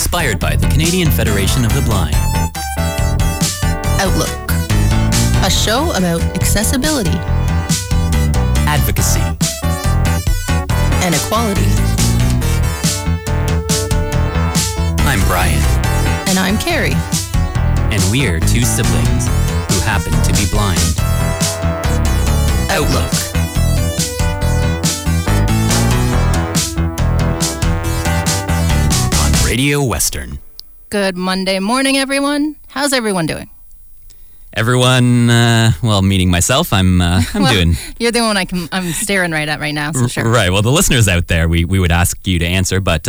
Inspired by the Canadian Federation of the Blind. Outlook. A show about accessibility. Advocacy. And equality. I'm Brian. And I'm Carrie. And we're two siblings who happen to be blind. Outlook. On Radio Western. Good Monday morning, everyone. How's everyone doing? Everyone, well, meaning myself, I'm well, doing... You're the one I'm staring right at right now, so sure. Right, well, the listeners out there, we would ask you to answer, but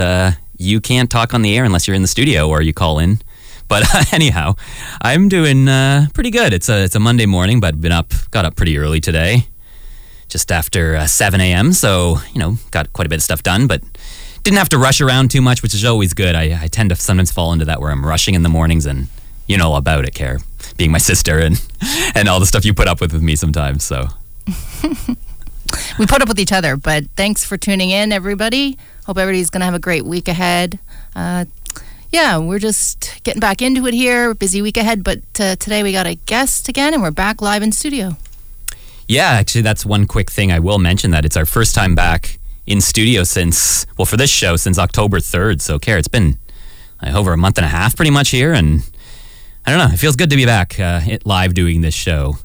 you can't talk on the air unless you're in the studio or you call in. But anyhow, I'm doing pretty good. It's a Monday morning, but got up pretty early today, just after 7 a.m., so, got quite a bit of stuff done, but didn't have to rush around too much, which is always good. I tend to sometimes fall into that where I'm rushing in the mornings, and you know all about it, Care. Being my sister and all the stuff you put up with me sometimes, so. We put up with each other, but thanks for tuning in, everybody. Hope everybody's going to have a great week ahead. Yeah, we're just getting back into it here. Busy week ahead, but today we got a guest again, and we're back live in studio. Yeah, actually, that's one quick thing I will mention, that it's our first time back in studio since October 3rd. So, Kara, it's been over a month and a half pretty much here, and I don't know. It feels good to be back live doing this show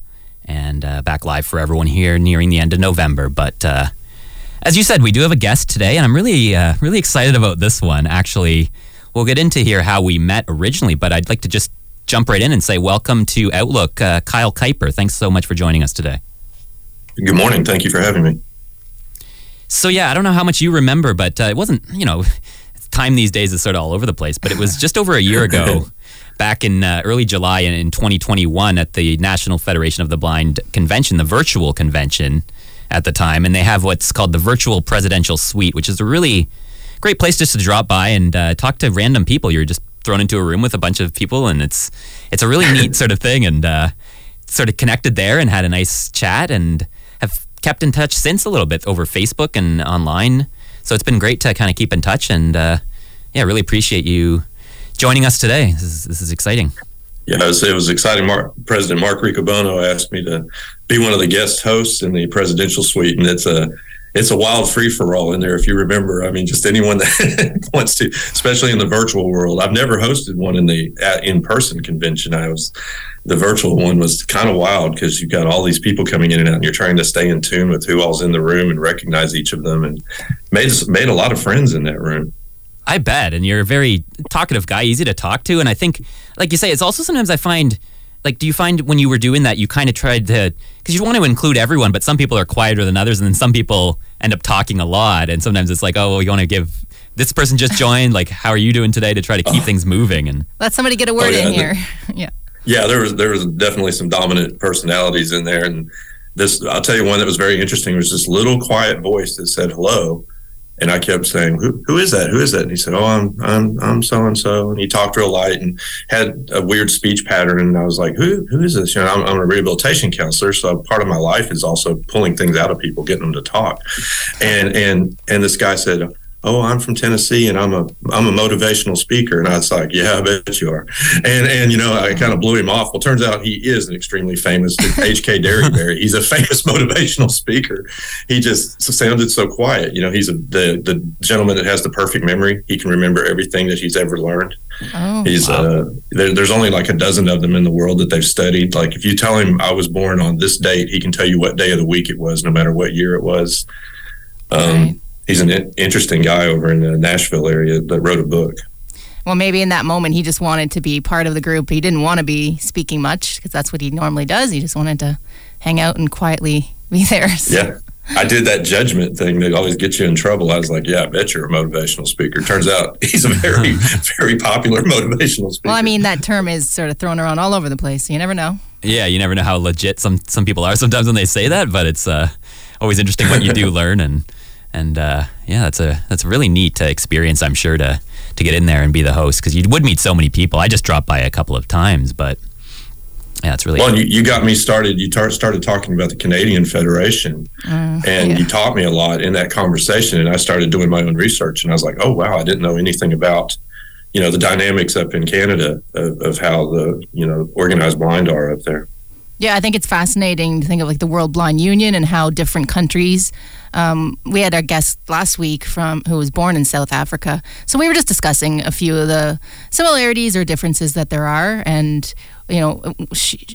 and back live for everyone here nearing the end of November. But as you said, we do have a guest today, and I'm really excited about this one. Actually, we'll get into here how we met originally, but I'd like to just jump right in and say welcome to Outlook, Kyle Kuiper. Thanks so much for joining us today. Good morning. Thank you for having me. So yeah, I don't know how much you remember, but it wasn't, time these days is sort of all over the place, but it was just over a year ago. Back in early July in 2021 at the National Federation of the Blind convention, the virtual convention at the time, and they have what's called the Virtual Presidential Suite, which is a really great place just to drop by and talk to random people. You're just thrown into a room with a bunch of people, and it's a really neat sort of thing, and sort of connected there and had a nice chat and have kept in touch since a little bit over Facebook and online. So it's been great to kind of keep in touch, and really appreciate you joining us today. This is exciting. Yeah, it was exciting. President Mark Riccobono asked me to be one of the guest hosts in the presidential suite, and it's a wild free-for-all in there, if you remember. I mean, just anyone that wants to, especially in the virtual world. I've never hosted one in the in-person convention. The virtual one was kind of wild because you've got all these people coming in and out, and you're trying to stay in tune with who all's in the room and recognize each of them, and made a lot of friends in that room. I bet, and you're a very talkative guy, easy to talk to, and I think, like you say, it's also sometimes I find, like, do you find when you were doing that, you kind of tried to, because you want to include everyone, but some people are quieter than others, and then some people end up talking a lot, and sometimes it's like, oh, well, you want to give, this person just joined, like, how are you doing today, to try to keep things moving, and let somebody get a word in here. Yeah. Yeah, there was definitely some dominant personalities in there, and this, I'll tell you one that was very interesting, was this little quiet voice that said, hello. And I kept saying, "Who is that? Who is that?" And he said, "Oh, I'm so and so." And he talked real light and had a weird speech pattern. And I was like, "Who is this?" I'm a rehabilitation counselor, so part of my life is also pulling things out of people, getting them to talk. And this guy said, "Oh, I'm from Tennessee, and I'm a motivational speaker." And I was like, "Yeah, I bet you are." And I kind of blew him off. Well, turns out he is an extremely famous H.K. Derryberry. He's a famous motivational speaker. He just sounded so quiet. He's the gentleman that has the perfect memory. He can remember everything that he's ever learned. Oh, he's wow. There's only like a dozen of them in the world that they've studied. Like if you tell him I was born on this date, he can tell you what day of the week it was, no matter what year it was. Right. He's an interesting guy over in the Nashville area that wrote a book. Well, maybe in that moment he just wanted to be part of the group. He didn't want to be speaking much because that's what he normally does. He just wanted to hang out and quietly be there. So. Yeah, I did that judgment thing that always gets you in trouble. I was like, yeah, I bet you're a motivational speaker. Turns out he's a very, very popular motivational speaker. Well, I mean, that term is sort of thrown around all over the place. So you never know. Yeah, you never know how legit some people are sometimes when they say that, but it's always interesting what you do learn and... And that's a really neat experience, I'm sure, to get in there and be the host because you would meet so many people. I just dropped by a couple of times, but yeah, it's really well. Cool. You got me started. You started talking about the Canadian Federation, and you taught me a lot in that conversation. And I started doing my own research, and I was like, oh wow, I didn't know anything about you know, the dynamics up in Canada of how the, you know, organized blind are up there. Yeah, I think it's fascinating to think of like the World Blind Union and how different countries. We had our guest last week from who was born in South Africa, so we were just discussing a few of the similarities or differences that there are, and you know,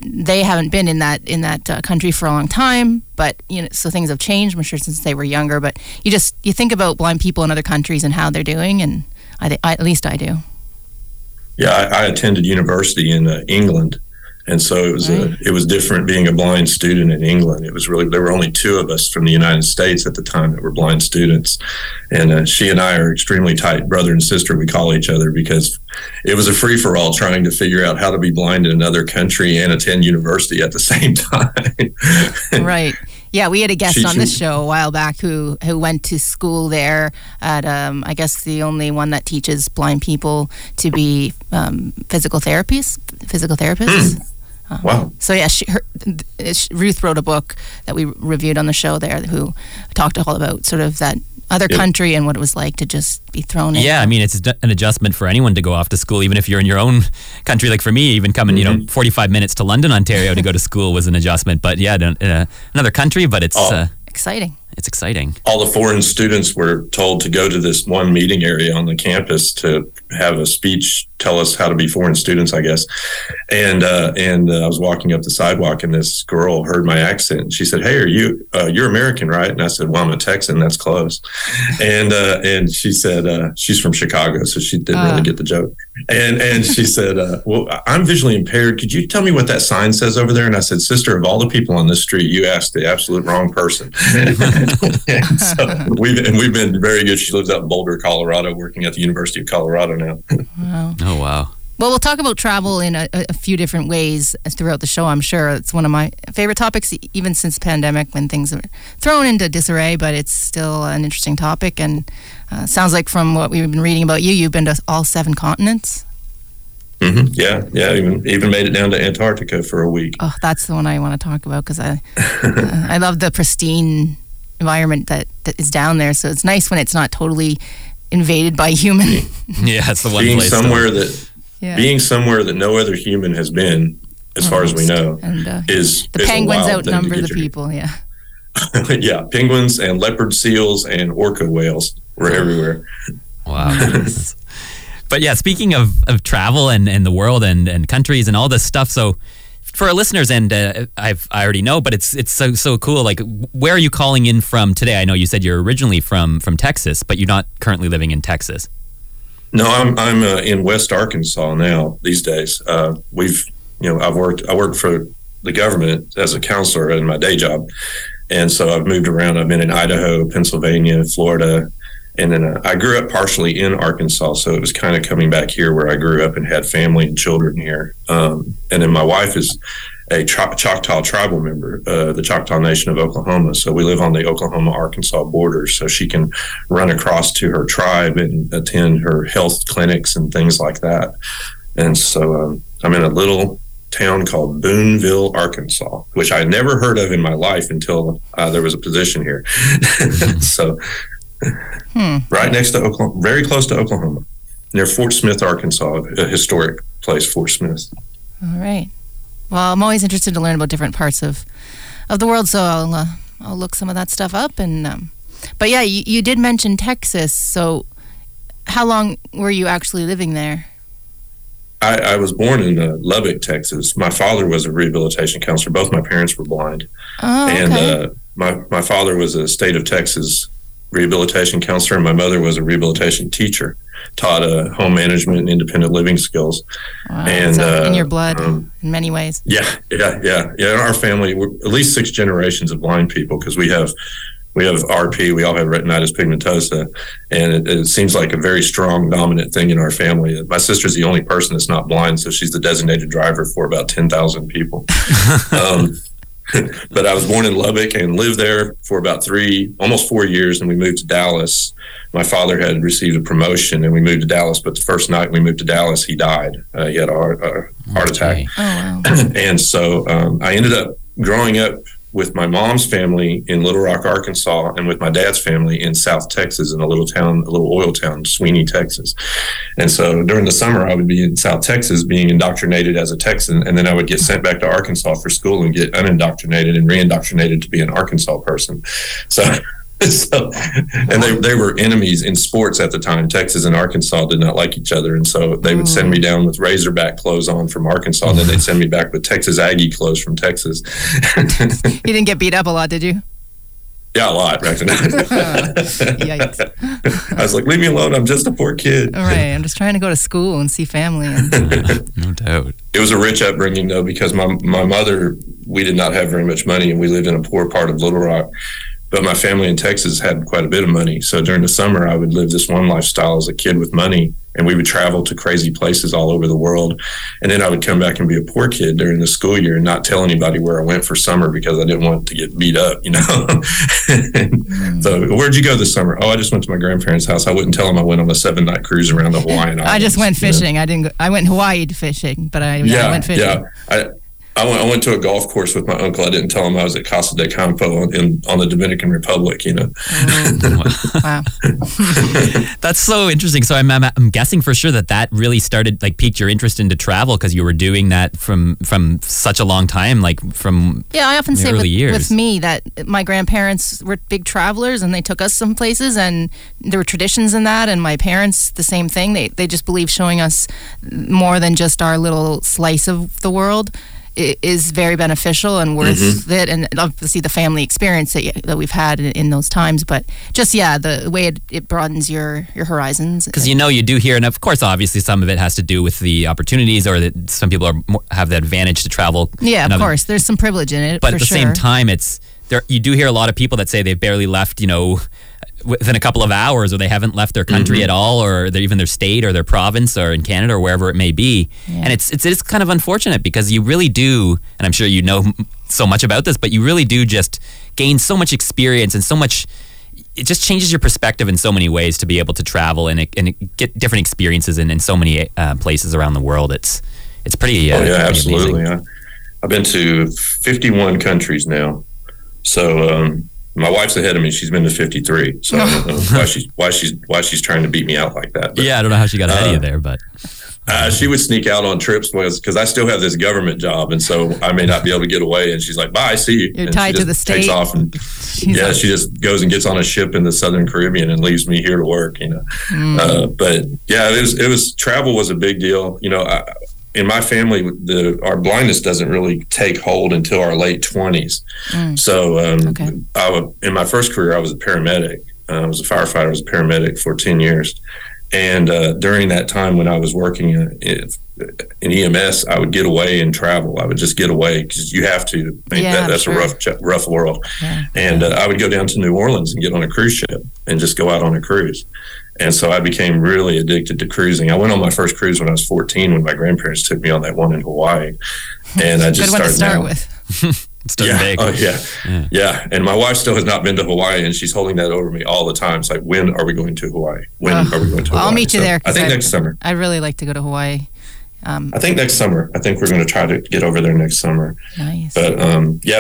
they haven't been in that country for a long time, but you know, so things have changed. I'm sure since they were younger, but you think about blind people in other countries and how they're doing, and at least I do. Yeah, I attended university in England. And so it was it was different being a blind student in England. It was really, there were only two of us from the United States at the time that were blind students. And she and I are extremely tight brother and sister, we call each other, because it was a free-for-all trying to figure out how to be blind in another country and attend university at the same time. Right. Yeah, we had a guest on this show a while back who went to school there at, I guess, the only one that teaches blind people to be physical therapists. Wow. So, yeah, Ruth wrote a book that we reviewed on the show there who talked all about sort of that other country and what it was like to just be thrown in. Yeah, I mean, it's an adjustment for anyone to go off to school, even if you're in your own country. Like for me, even coming, you know, 45 minutes to London, Ontario to go to school was an adjustment. But yeah, another country, but it's... exciting. It's exciting. All the foreign students were told to go to this one meeting area on the campus to have a speech, tell us how to be foreign students, I guess. And I was walking up the sidewalk, and this girl heard my accent, and she said, "Hey, are you? You're American, right?" And I said, "Well, I'm a Texan. That's close." And she said, "She's from Chicago, so she didn't really get the joke." And she said, "Well, I'm visually impaired. Could you tell me what that sign says over there?" And I said, "Sister, of all the people on this street, you asked the absolute wrong person." and we've been very good. She lives out in Boulder, Colorado, working at the University of Colorado now. Wow. Oh, wow. Well, we'll talk about travel in a few different ways throughout the show, I'm sure. It's one of my favorite topics, even since the pandemic, when things are thrown into disarray, but it's still an interesting topic. And sounds like from what we've been reading about you, you've been to all 7 continents. Mm-hmm. Yeah. Even made it down to Antarctica for a week. Oh, that's the one I want to talk about, because I love the pristine environment that is down there. So it's nice when it's not totally invaded by human. Yeah, it's the one being place somewhere being somewhere that no other human has been, as far as we know, and, is penguins outnumber the people. Yeah. Yeah, penguins and leopard seals and orca whales were everywhere. Wow. But yeah, speaking of travel and the world and countries and all this stuff, so for our listeners, and I already know, but it's so cool. Like, where are you calling in from today? I know you said you're originally from Texas, but you're not currently living in Texas. No, I'm in West Arkansas now these days. I work for the government as a counselor in my day job, and so I've moved around. I've been in Idaho, Pennsylvania, Florida. And then I grew up partially in Arkansas, so it was kind of coming back here where I grew up and had family and children here. And then my wife is a Choctaw tribal member, the Choctaw Nation of Oklahoma. So we live on the Oklahoma-Arkansas border, so she can run across to her tribe and attend her health clinics and things like that. And so I'm in a little town called Boonville, Arkansas, which I never heard of in my life until there was a position here. So... Right next to Oklahoma, very close to Oklahoma, near Fort Smith, Arkansas, a historic place, Fort Smith. All right. Well, I'm always interested to learn about different parts of the world, so I'll look some of that stuff up. And but yeah, you did mention Texas. So, how long were you actually living there? I was born in Lubbock, Texas. My father was a rehabilitation counselor. Both my parents were blind, my father was a state of Texas rehabilitation counselor, and my mother was a rehabilitation teacher, taught home management and independent living skills. Wow, and so in your blood in many ways. Yeah. In our family, we're at least 6 generations of blind people, because we have RP, we all have retinitis pigmentosa, and it seems like a very strong, dominant thing in our family. My sister's the only person that's not blind, so she's the designated driver for about 10,000 people. But I was born in Lubbock and lived there for about almost 4 years, and we moved to Dallas. My father had received a promotion, and we moved to Dallas, but the first night we moved to Dallas, he died. He had a heart attack. Oh, wow. And so I ended up growing up with my mom's family in Little Rock, Arkansas, and with my dad's family in South Texas in a little oil town, Sweeney, Texas. And so during the summer, I would be in South Texas being indoctrinated as a Texan, and then I would get sent back to Arkansas for school and get unindoctrinated and reindoctrinated to be an Arkansas person. So, and they were enemies in sports at the time. Texas and Arkansas did not like each other. And so they would send me down with Razorback clothes on from Arkansas. And then they'd send me back with Texas Aggie clothes from Texas. You didn't get beat up a lot, did you? Yeah, a lot. Right? Yikes. I was like, leave me alone. I'm just a poor kid. All right. I'm just trying to go to school and see family. No doubt. It was a rich upbringing, though, because my mother, we did not have very much money, and we lived in a poor part of Little Rock. But my family in Texas had quite a bit of money. So during the summer, I would live this one lifestyle as a kid with money, and we would travel to crazy places all over the world. And then I would come back and be a poor kid during the school year and not tell anybody where I went for summer because I didn't want to get beat up, you know. So where'd you go this summer? Oh, I just went to my grandparents' house. I wouldn't tell them I went on a 7-night cruise around the Hawaiian Islands. I just went fishing. You know? I went Hawaii fishing, but I went fishing. Yeah, I went to a golf course with my uncle. I didn't tell him I was at Casa de Campo on the Dominican Republic, you know. Wow. That's so interesting. So I'm guessing for sure that really started, like, piqued your interest into travel because you were doing that from such a long time, like from yeah, I often say with me that my grandparents were big travelers and they took us some places and there were traditions in that, and my parents, the same thing. They just believed showing us more than just our little slice of the world is very beneficial and worth it, and obviously the family experience that we've had in those times, but just the way it broadens your horizons, because you do hear, and of course obviously some of it has to do with the opportunities or that some people have the advantage to travel, of course there's some privilege in it, but same time it's there. You do hear a lot of people that say they've barely left within a couple of hours, or they haven't left their country at all, or even their state or their province or in Canada or wherever it may be. Yeah. And it's kind of unfortunate because you really do, and I'm sure you know so much about this, but you really do just gain so much experience and so much, it just changes your perspective in so many ways to be able to travel and get different experiences in so many places around the world. It's pretty pretty absolutely. Amazing. I've been to 51 countries now. So, my wife's ahead of me. She's been to 53, so I don't know why she's trying to beat me out like that. But, I don't know how she got ahead of you there, but she would sneak out on trips because I still have this government job, and so I may not be able to get away. And she's like, "Bye, see you." You're tied to the state. Takes off, and she just goes and gets on a ship in the Southern Caribbean and leaves me here to work. You know, but it was travel was a big deal. You know, in my family, our blindness doesn't really take hold until our late 20s. So in my first career, I was a paramedic. I was a firefighter. I was a paramedic for 10 years. And during that time when I was working in EMS, I would get away and travel. I would just get away because you have to. I mean, that's sure. A rough world. Yeah. And I would go down to New Orleans and get on a cruise ship and just go out on a cruise. And so I became really addicted to cruising. I went on my first cruise when I was 14 when my grandparents took me on that one in Hawaii. And I just started with. Big. Oh, yeah. And my wife still has not been to Hawaii, and she's holding that over me all the time. It's like, when are we going to Hawaii? I'll meet you there. I think next summer. I'd really like to go to Hawaii. I think next summer. I think we're going to try to get over there next summer. Nice. But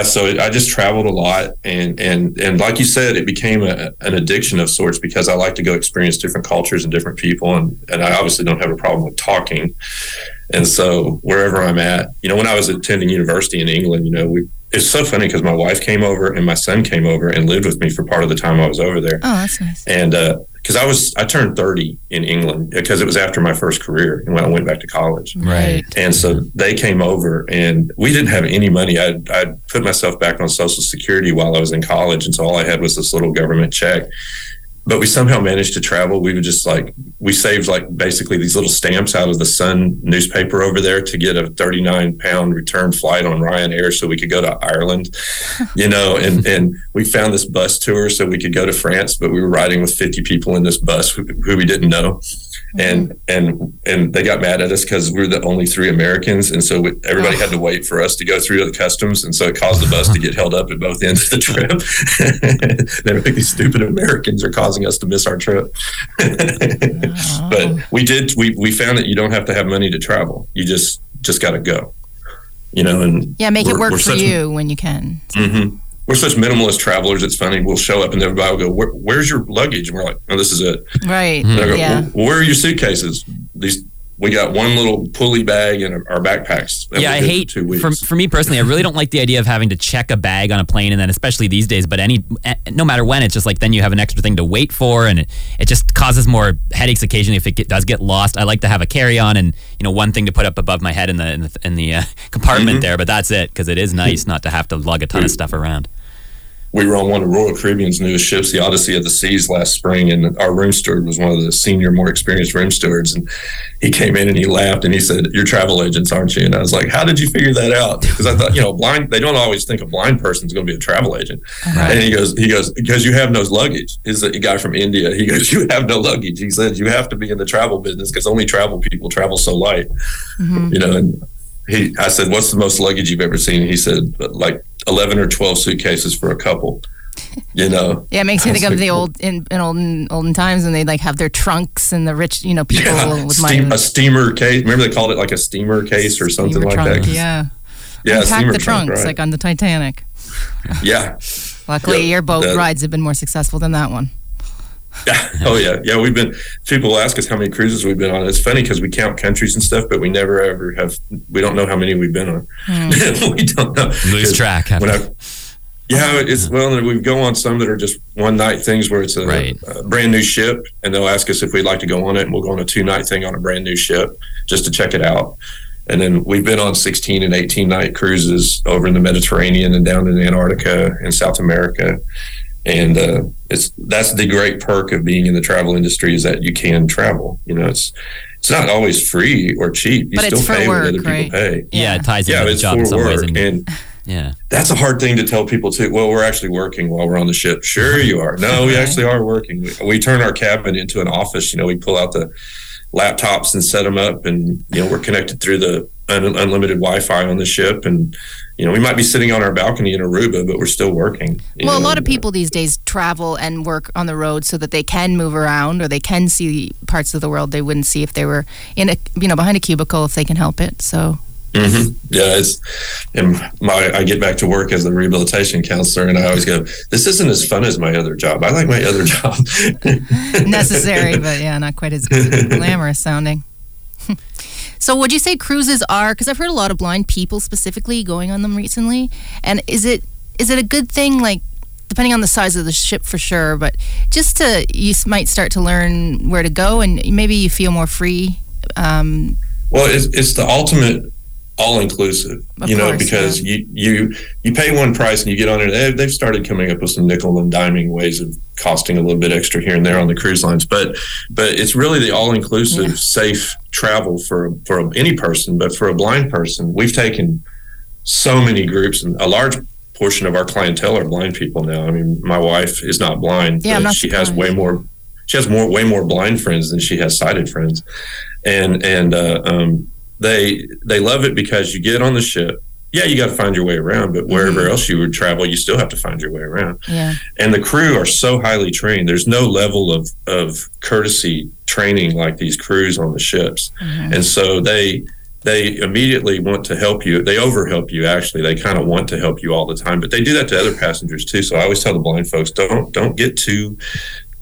so I just traveled a lot, and like you said, it became an addiction of sorts because I like to go experience different cultures and different people, and I obviously don't have a problem with talking. And so wherever I'm at, when I was attending university in England, it's so funny because my wife came over and my son came over and lived with me for part of the time I was over there. Oh, that's nice. And because I turned 30 in England because it was after my first career and when I went back to college. Right. And so they came over and we didn't have any money. I put myself back on Social Security while I was in college. And so all I had was this little government check. But we somehow managed to travel. We would just we saved basically these little stamps out of the Sun newspaper over there to get a 39-pound return flight on Ryanair so we could go to Ireland, and we found this bus tour so we could go to France, but we were riding with 50 people in this bus who we didn't know. And they got mad at us because we were the only three Americans, and so everybody had to wait for us to go through the customs, and so it caused the bus to get held up at both ends of the trip. They think these stupid Americans are causing us to miss our trip. But we found that you don't have to have money to travel. You just got to go, and make it work for you when you can. So. Mm-hmm. we're such minimalist travelers. It's funny. We'll show up and everybody will go, where's your luggage? And we're like, oh, this is it. Right. And I go, yeah. Well, where are your suitcases? We got one little pulley bag in our backpacks. Yeah, I hate, for me personally, I really don't like the idea of having to check a bag on a plane, and then especially these days, but no matter when, it's just like then you have an extra thing to wait for, and it just causes more headaches occasionally if it does get lost. I like to have a carry-on and, you know, one thing to put up above my head in the compartment there, but that's it, because it is nice not to have to lug a ton of stuff around. We were on one of Royal Caribbean's newest ships, the Odyssey of the Seas, last spring, and our room steward was one of the senior, more experienced room stewards. And he came in and he laughed and he said, "You're travel agents, aren't you?" And I was like, "How did you figure that out?" Because I thought, blind—they don't always think a blind person's going to be a travel agent. Right. And he goes, "Because you have no luggage." He's a guy from India. He goes, "You have no luggage." He said, "You have to be in the travel business because only travel people travel so light." Mm-hmm. And I said, "What's the most luggage you've ever seen?" And he said, "Like 11 or 12 suitcases for a couple." Yeah, it makes me think of the old olden times when they'd like have their trunks and the rich, people with money. A steamer case. Remember they called it like a steamer case or something like that. Yeah. Yeah, unpack the trunks like on the Titanic. Yeah. Luckily, your boat rides have been more successful than that one. Yeah. Oh yeah. Yeah. People ask us how many cruises we've been on. It's funny because we count countries and stuff, but we never ever have, we don't know how many we've been on. Mm. We don't know. Lose track. We go on some that are just one night things where it's a brand new ship and they'll ask us if we'd like to go on it. And we'll go on a 2-night thing on a brand new ship just to check it out. And then we've been on 16 and 18 night cruises over in the Mediterranean and down in Antarctica and South America. And that's the great perk of being in the travel industry is that you can travel. It's not always free or cheap. You still pay what other people pay. Yeah, it ties into the job in some ways. And that's a hard thing to tell people too. Well, we're actually working while we're on the ship. Sure, you are. No, we actually are working. We turn our cabin into an office. We pull out the laptops and set them up, and we're connected through the unlimited Wi-Fi on the ship, and we might be sitting on our balcony in Aruba, but we're still working. A lot of people these days travel and work on the road so that they can move around or they can see parts of the world they wouldn't see if they were in a behind a cubicle if they can help it. So. Mm-hmm. Yeah, I get back to work as a rehabilitation counselor, and I always go, "This isn't as fun as my other job. I like my other job." Necessary, but not quite as glamorous sounding. So would you say cruises are, because I've heard a lot of blind people specifically going on them recently, and is it a good thing, like, depending on the size of the ship for sure, but just you might start to learn where to go and maybe you feel more free? Well, it's the ultimate all-inclusive, because you pay one price and you get on it. They've started coming up with some nickel and diming ways of costing a little bit extra here and there on the cruise lines, but it's really the all-inclusive safe travel for any person, but for a blind person, we've taken so many groups, and a large portion of our clientele are blind people now. I mean, my wife is not blind, but she has way more blind friends than she has sighted friends, and They love it because you get on the ship. Yeah, you got to find your way around, but wherever else you would travel, you still have to find your way around. Yeah. And the crew are so highly trained. There's no level of courtesy training like these crews on the ships. Mm-hmm. And so they immediately want to help you. They overhelp you, actually. They kind of want to help you all the time, but they do that to other passengers too. So I always tell the blind folks, don't get too...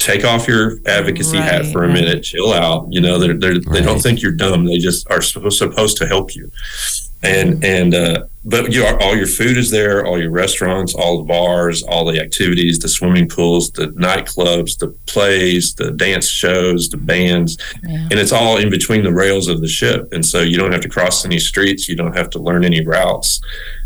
Take off your advocacy hat for a minute. Chill out. They don't think you're dumb. They just are supposed to help you. But all your food is there, all your restaurants, all the bars, all the activities, the swimming pools, the nightclubs, the plays, the dance shows, the bands, and it's all in between the rails of the ship. And so you don't have to cross any streets. You don't have to learn any routes.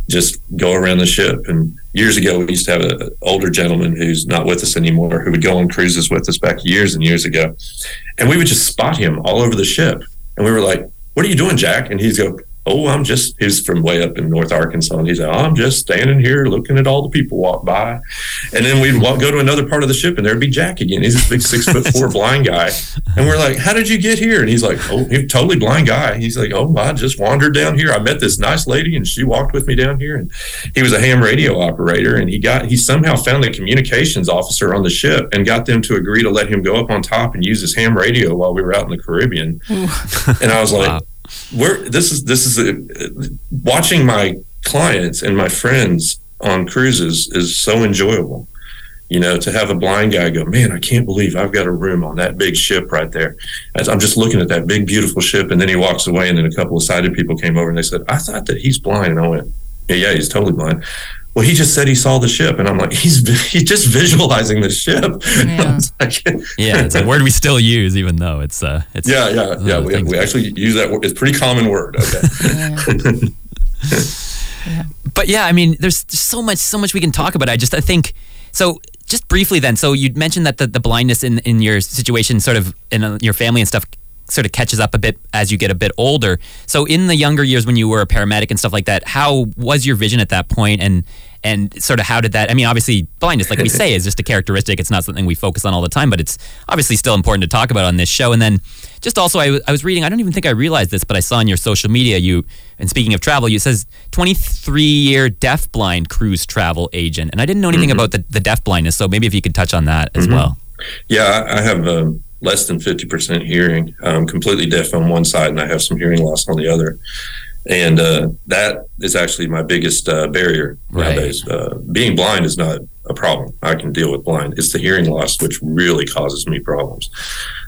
Just go around the ship. And years ago, we used to have an older gentleman who's not with us anymore who would go on cruises with us back years and years ago. And we would just spot him all over the ship. And we were like, "What are you doing, Jack?" And he'd go, "Oh, he's from way up in North Arkansas. And he's like, "Oh, I'm just standing here looking at all the people walk by." And then we'd go to another part of the ship and there'd be Jack again. He's this big 6'4" blind guy. And we're like, "How did you get here?" And he's like, "Oh, he's a totally blind guy." He's like, "Oh, I just wandered down here. I met this nice lady and she walked with me down here." And he was a ham radio operator, and he somehow found the communications officer on the ship and got them to agree to let him go up on top and use his ham radio while we were out in the Caribbean. And I was like, wow. Watching my clients and my friends on cruises is so enjoyable. You know, to have a blind guy go, man, I can't believe I've got a room on that big ship right there. I'm just looking at that big, beautiful ship. And then he walks away. And then a couple of sighted people came over and they said, I thought that he's blind. And I went, yeah, he's totally blind. Well, he just said he saw the ship. And I'm like, he's just visualizing the ship. Yeah. Like, yeah, it's a word we still use, even though it's yeah. We actually use that word. It's a pretty common word. Okay. Yeah. But yeah, I mean, there's so much we can talk about. I think so. Just briefly then, so you mentioned that the blindness in your situation, sort of in your family and stuff, sort of catches up a bit as you get a bit older. So in the younger years when you were a paramedic and stuff like that, how was your vision at that point, and sort of how did that, I mean, obviously blindness, like we say, is just a characteristic. It's not something we focus on all the time, but it's obviously still important to talk about on this show. And then just also, I was reading, I don't even think I realized this, but I saw on your social media, and speaking of travel, it says 23-year deafblind cruise travel agent. And I didn't know anything about the deafblindness, so maybe if you could touch on that as well. Yeah, I have less than 50% hearing. I'm completely deaf on one side, and I have some hearing loss on the other. And that is actually my biggest barrier nowadays. Being blind is not a problem. I can deal with blind. It's the hearing loss which really causes me problems,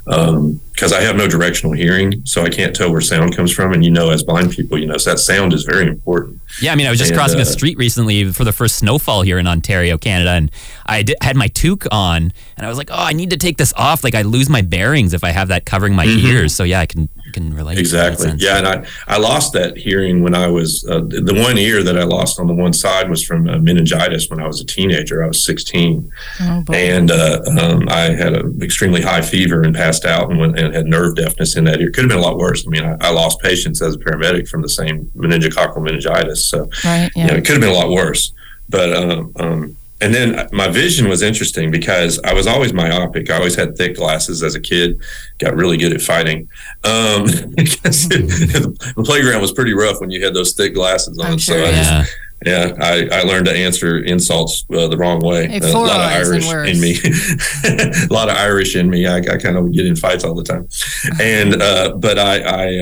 because I have no directional hearing, so I can't tell where sound comes from. And as blind people, so that sound is very important. Yeah, I was just crossing a street recently for the first snowfall here in Ontario, Canada, and I had my toque on, and I was like, oh, I need to take this off. Like, I lose my bearings if I have that covering my ears. So yeah, I can relate. Exactly. Yeah, and I lost that hearing when I was the one ear that I lost on the one side was from meningitis when I was a teenager. I was 16, and I had an extremely high fever and passed out and had nerve deafness in that ear. Could have been a lot worse. I lost patients as a paramedic from the same meningococcal meningitis, so it could have been a lot worse. But and then my vision was interesting because I was always myopic. I always had thick glasses as a kid. Got really good at fighting. The playground was pretty rough when you had those thick glasses on. I learned to answer insults the wrong way. A lot of Irish in me. I kind of get in fights all the time. And but I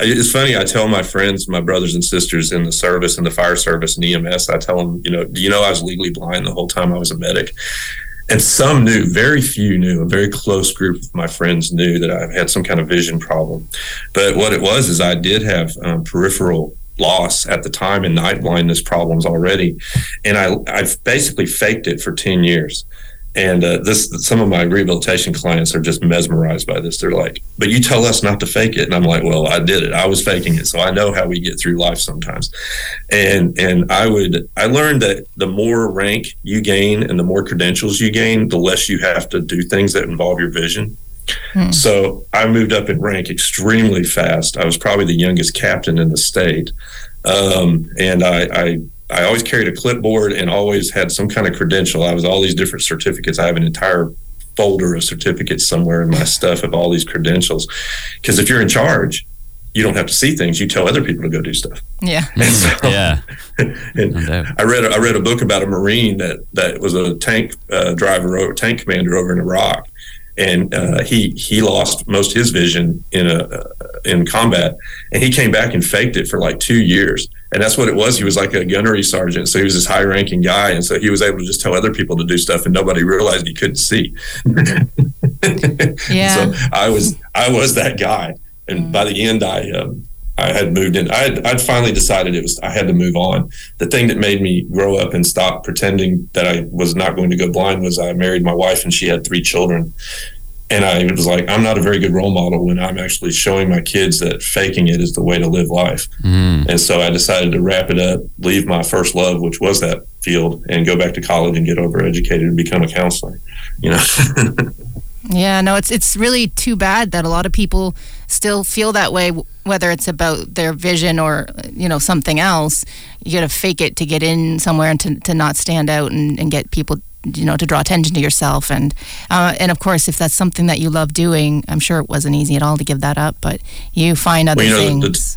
it's funny. I tell my friends, my brothers and sisters in the service, in the fire service and EMS, I tell them, I was legally blind the whole time I was a medic. And some knew, very few knew, a very close group of my friends knew that I had some kind of vision problem. But what it was is I did have peripheral loss at the time and night blindness problems already. And I've basically faked it for 10 years. And some of my rehabilitation clients are just mesmerized by this. They're like, but you tell us not to fake it. And I'm like, well, I did it. I was faking it. So I know how we get through life sometimes. And I learned that the more rank you gain and the more credentials you gain, the less you have to do things that involve your vision. So I moved up in rank extremely fast. I was probably the youngest captain in the state. And I always carried a clipboard and always had some kind of credential. I was all these different certificates. I have an entire folder of certificates somewhere in my stuff of all these credentials. Because if you're in charge, you don't have to see things. You tell other people to go do stuff. Yeah. And so, I read a book about a Marine that was a tank driver or tank commander over in Iraq. And he lost most of his vision in combat, and he came back and faked it for like 2 years. And that's what it was. He was like a gunnery sergeant, so he was this high-ranking guy, and so he was able to just tell other people to do stuff, and nobody realized he couldn't see. So I was that guy, and by the end, I had moved in. I'd finally decided I had to move on. The thing that made me grow up and stop pretending that I was not going to go blind was I married my wife and she had 3 children. And I was like, I'm not a very good role model when I'm actually showing my kids that faking it is the way to live life. And so I decided to wrap it up, leave my first love, which was that field, and go back to college and get overeducated and become a counselor. Yeah, no, it's really too bad that a lot of people still feel that way, whether it's about their vision or, something else. You got to fake it to get in somewhere and to not stand out and get people, to draw attention to yourself. And of course, if that's something that you love doing, I'm sure it wasn't easy at all to give that up, but you find other things.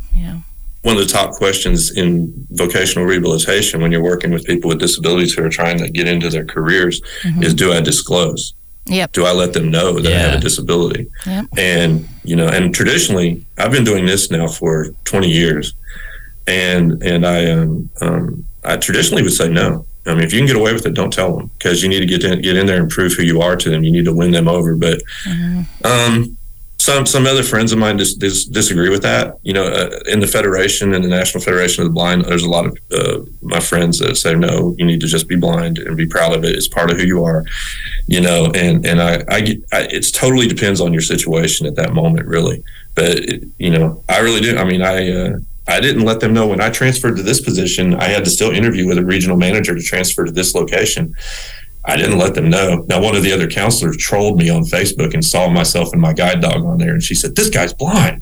One of the top questions in vocational rehabilitation when you're working with people with disabilities who are trying to get into their careers is, do I disclose? Yep. Do I let them know that I have a disability? Yep. And, and traditionally, I've been doing this now for 20 years. And I I traditionally would say no. I mean, if you can get away with it, don't tell them, because you need to get in there and prove who you are to them. You need to win them over. But some other friends of mine just disagree with that. You know, in the Federation and the National Federation of the Blind, there's a lot of my friends that say, no, you need to just be blind and be proud of it. It's part of who you are, you know, and it's totally depends on your situation at that moment, really. But, you know, I really do. I mean, I didn't let them know when I transferred to this position, I had to still interview with a regional manager to transfer to this location. I didn't let them know. Now, one of the other counselors trolled me on Facebook and saw myself and my guide dog on there. And she said, this guy's blind.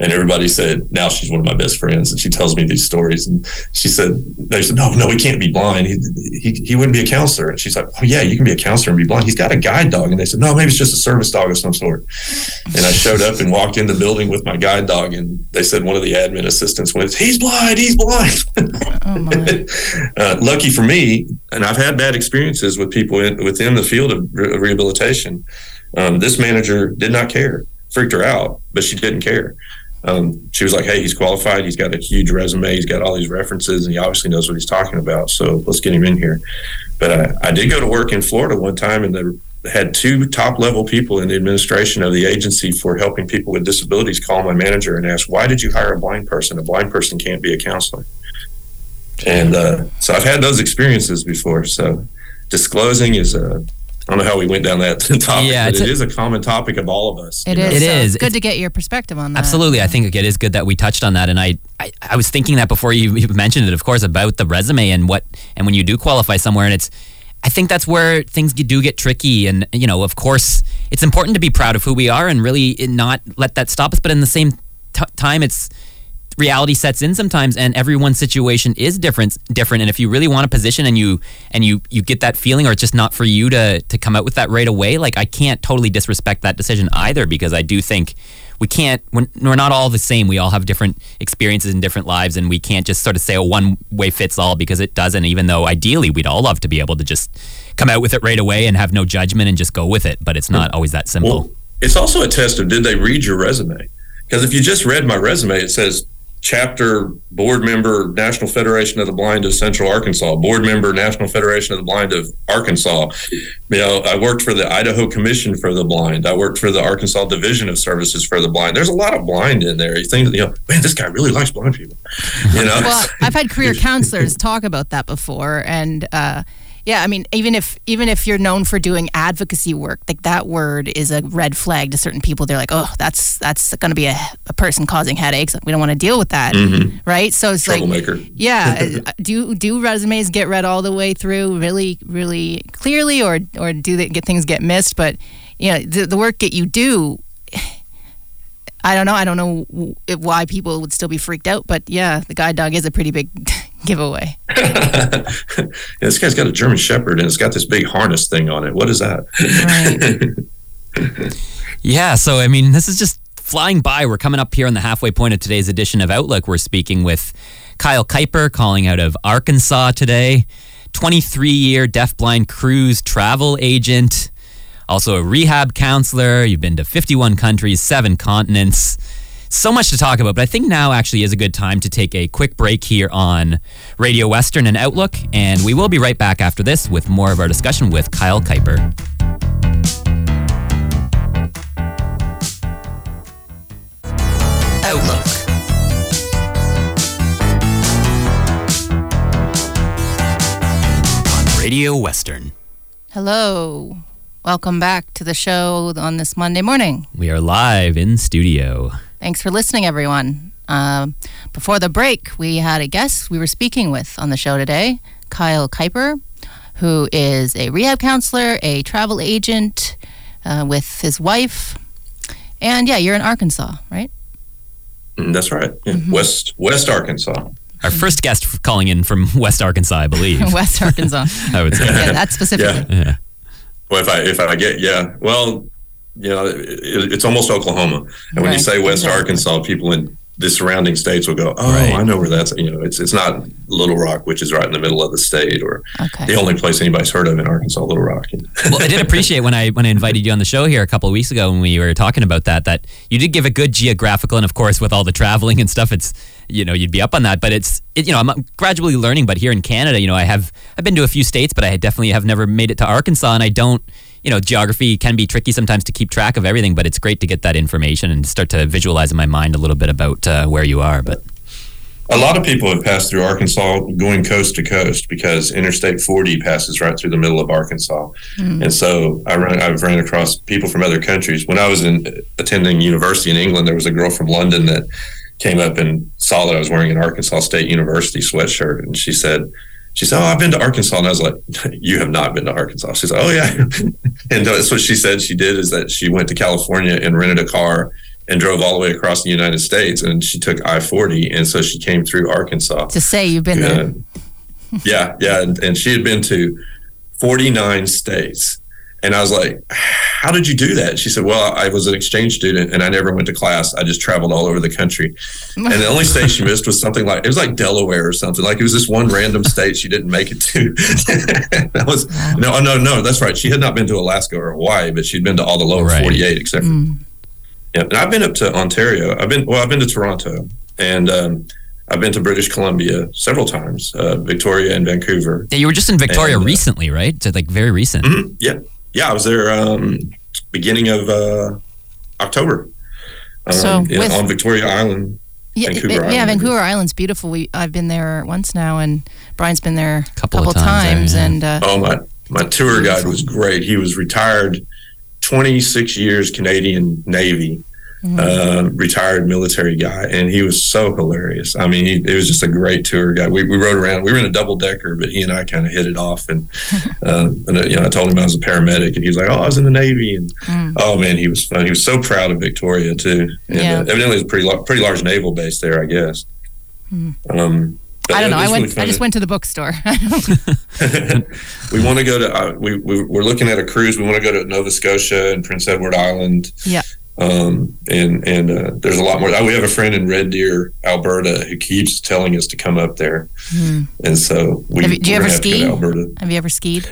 And everybody said, now she's one of my best friends. And she tells me these stories. And she said, they said, no, he can't be blind. He wouldn't be a counselor. And she's like, oh yeah, you can be a counselor and be blind. He's got a guide dog. And they said, no, maybe it's just a service dog of some sort. And I showed up and walked in the building with my guide dog. And they said, one of the admin assistants went, he's blind. Oh my. Lucky for me. And I've had bad experiences with people within the field of rehabilitation. This manager did not care, freaked her out, but she didn't care. She was like, hey, he's qualified. He's got a huge resume. He's got all these references, and he obviously knows what he's talking about. So let's get him in here. But I did go to work in Florida one time, and they had two top-level people in the administration of the agency for helping people with disabilities call my manager and ask, why did you hire a blind person? A blind person can't be a counselor. And so I've had those experiences before. So disclosing is I don't know how we went down that topic, yeah, but it is a common topic of all of us. It is. It is. Good to get your perspective on that. Absolutely. I think it is good that we touched on that. And I was thinking that before you mentioned it, of course, about the resume and when you do qualify somewhere. And I think that's where things do get tricky. And, you know, of course, it's important to be proud of who we are and really not let that stop us. But in the same time, it's reality sets in sometimes, and everyone's situation is different. And if you really want a position and you get that feeling, or it's just not for you to come out with that right away, like I can't totally disrespect that decision either, because I do think we're not all the same. We all have different experiences and different lives, and we can't just sort of say a one way fits all, because it doesn't, even though ideally we'd all love to be able to just come out with it right away and have no judgment and just go with it. But it's not always that simple. Well, it's also a test of, did they read your resume? Because if you just read my resume, it says, chapter board member, National Federation of the Blind of Central Arkansas, board member, National Federation of the Blind of Arkansas. You know, I worked for the Idaho Commission for the Blind. I worked for the Arkansas Division of Services for the Blind. There's a lot of blind in there. You think, you know, man, this guy really likes blind people. You know, well, I've had career counselors talk about that before, and yeah, I mean, even if you're known for doing advocacy work, like that word is a red flag to certain people. They're like, oh, that's going to be a person causing headaches. Like, we don't want to deal with that, right? So it's troublemaker. Like, yeah, do resumes get read all the way through really, really clearly, or do they get missed? But you know, the work that you do, I don't know why people would still be freaked out. But yeah, the guide dog is a pretty big giveaway. This guy's got a German Shepherd, and it's got this big harness thing on it. What is that? Right. Yeah, so I mean, this is just flying by. We're coming up here on the halfway point of today's edition of Outlook. We're speaking with Kyle Kuiper, calling out of Arkansas today, 23-year deafblind cruise travel agent, also a rehab counselor. You've been to 51 countries, 7 continents. So much to talk about, but I think now actually is a good time to take a quick break here on Radio Western and Outlook, and we will be right back after this with more of our discussion with Kyle Kuiper. Outlook on Radio Western. Hello. Welcome back to the show on this Monday morning. We are live in studio. Thanks for listening, everyone. Before the break, we had a guest we were speaking with on the show today, Kyle Kuiper, who is a rehab counselor, a travel agent with his wife. And yeah, you're in Arkansas, right? That's right. Yeah. Mm-hmm. West Arkansas. Our first guest calling in from West Arkansas, I believe. West Arkansas. I would say. Yeah, that's specifically. Yeah. Well, if I get, yeah. Well, you know, it's almost Oklahoma. And when you say West Arkansas, people in the surrounding states will go, oh, right. I know where that's, you know, it's not Little Rock, which is right in the middle of the state, or okay. the only place anybody's heard of in Arkansas, Little Rock. Well, I did appreciate when I invited you on the show here a couple of weeks ago when we were talking about that you did give a good geographical, and of course with all the traveling and stuff, it's, you know, you'd be up on that, but it's I'm gradually learning. But here in Canada, you know, I've been to a few states, but I definitely have never made it to Arkansas, and I don't, you know, geography can be tricky sometimes to keep track of everything, but it's great to get that information and start to visualize in my mind a little bit about where you are. But a lot of people have passed through Arkansas going coast to coast because Interstate 40 passes right through the middle of Arkansas. Mm. And so I've run across people from other countries. When I was attending university in England, there was a girl from London that came up and saw that I was wearing an Arkansas State University sweatshirt. And she said, oh, I've been to Arkansas. And I was like, you have not been to Arkansas. She's like, oh, yeah. And that's what she said she did, is that she went to California and rented a car and drove all the way across the United States. And she took I-40. And so she came through Arkansas. To say you've been there. Yeah. And she had been to 49 states. And I was like, how did you do that? She said, well, I was an exchange student and I never went to class. I just traveled all over the country. And the only state she missed was something like, it was like Delaware or something. Like it was this one random state she didn't make it to. That was, no, that's right. She had not been to Alaska or Hawaii, but she'd been to all the lower 48 except for, yeah. And I've been up to Ontario. I've been to Toronto, and I've been to British Columbia several times, Victoria and Vancouver. Yeah, you were just in Victoria recently, right? So like very recent. Mm-hmm, yeah. Yeah, I was there beginning of October on Victoria Island, Vancouver Island. Yeah, Vancouver Island's beautiful. I've been there once now, and Brian's been there a couple of times. There, yeah. And my tour guide was great. He was retired, 26 years Canadian Navy, retired military guy, and he was so hilarious. I mean, it was just a great tour guide. We rode around. We were in a double decker, but he and I kind of hit it off. And you know, I told him I was a paramedic, and he was like, "Oh, I was in the Navy." And oh man, he was fun. He was so proud of Victoria too. And, yeah, evidently, it was a pretty large naval base there, I guess. Mm. I don't know. I just went to the bookstore. We want to go to. We're looking at a cruise. We want to go to Nova Scotia and Prince Edward Island. Yeah. There's a lot more. We have a friend in Red Deer, Alberta, who keeps telling us to come up there, and so we. Have you ever skied?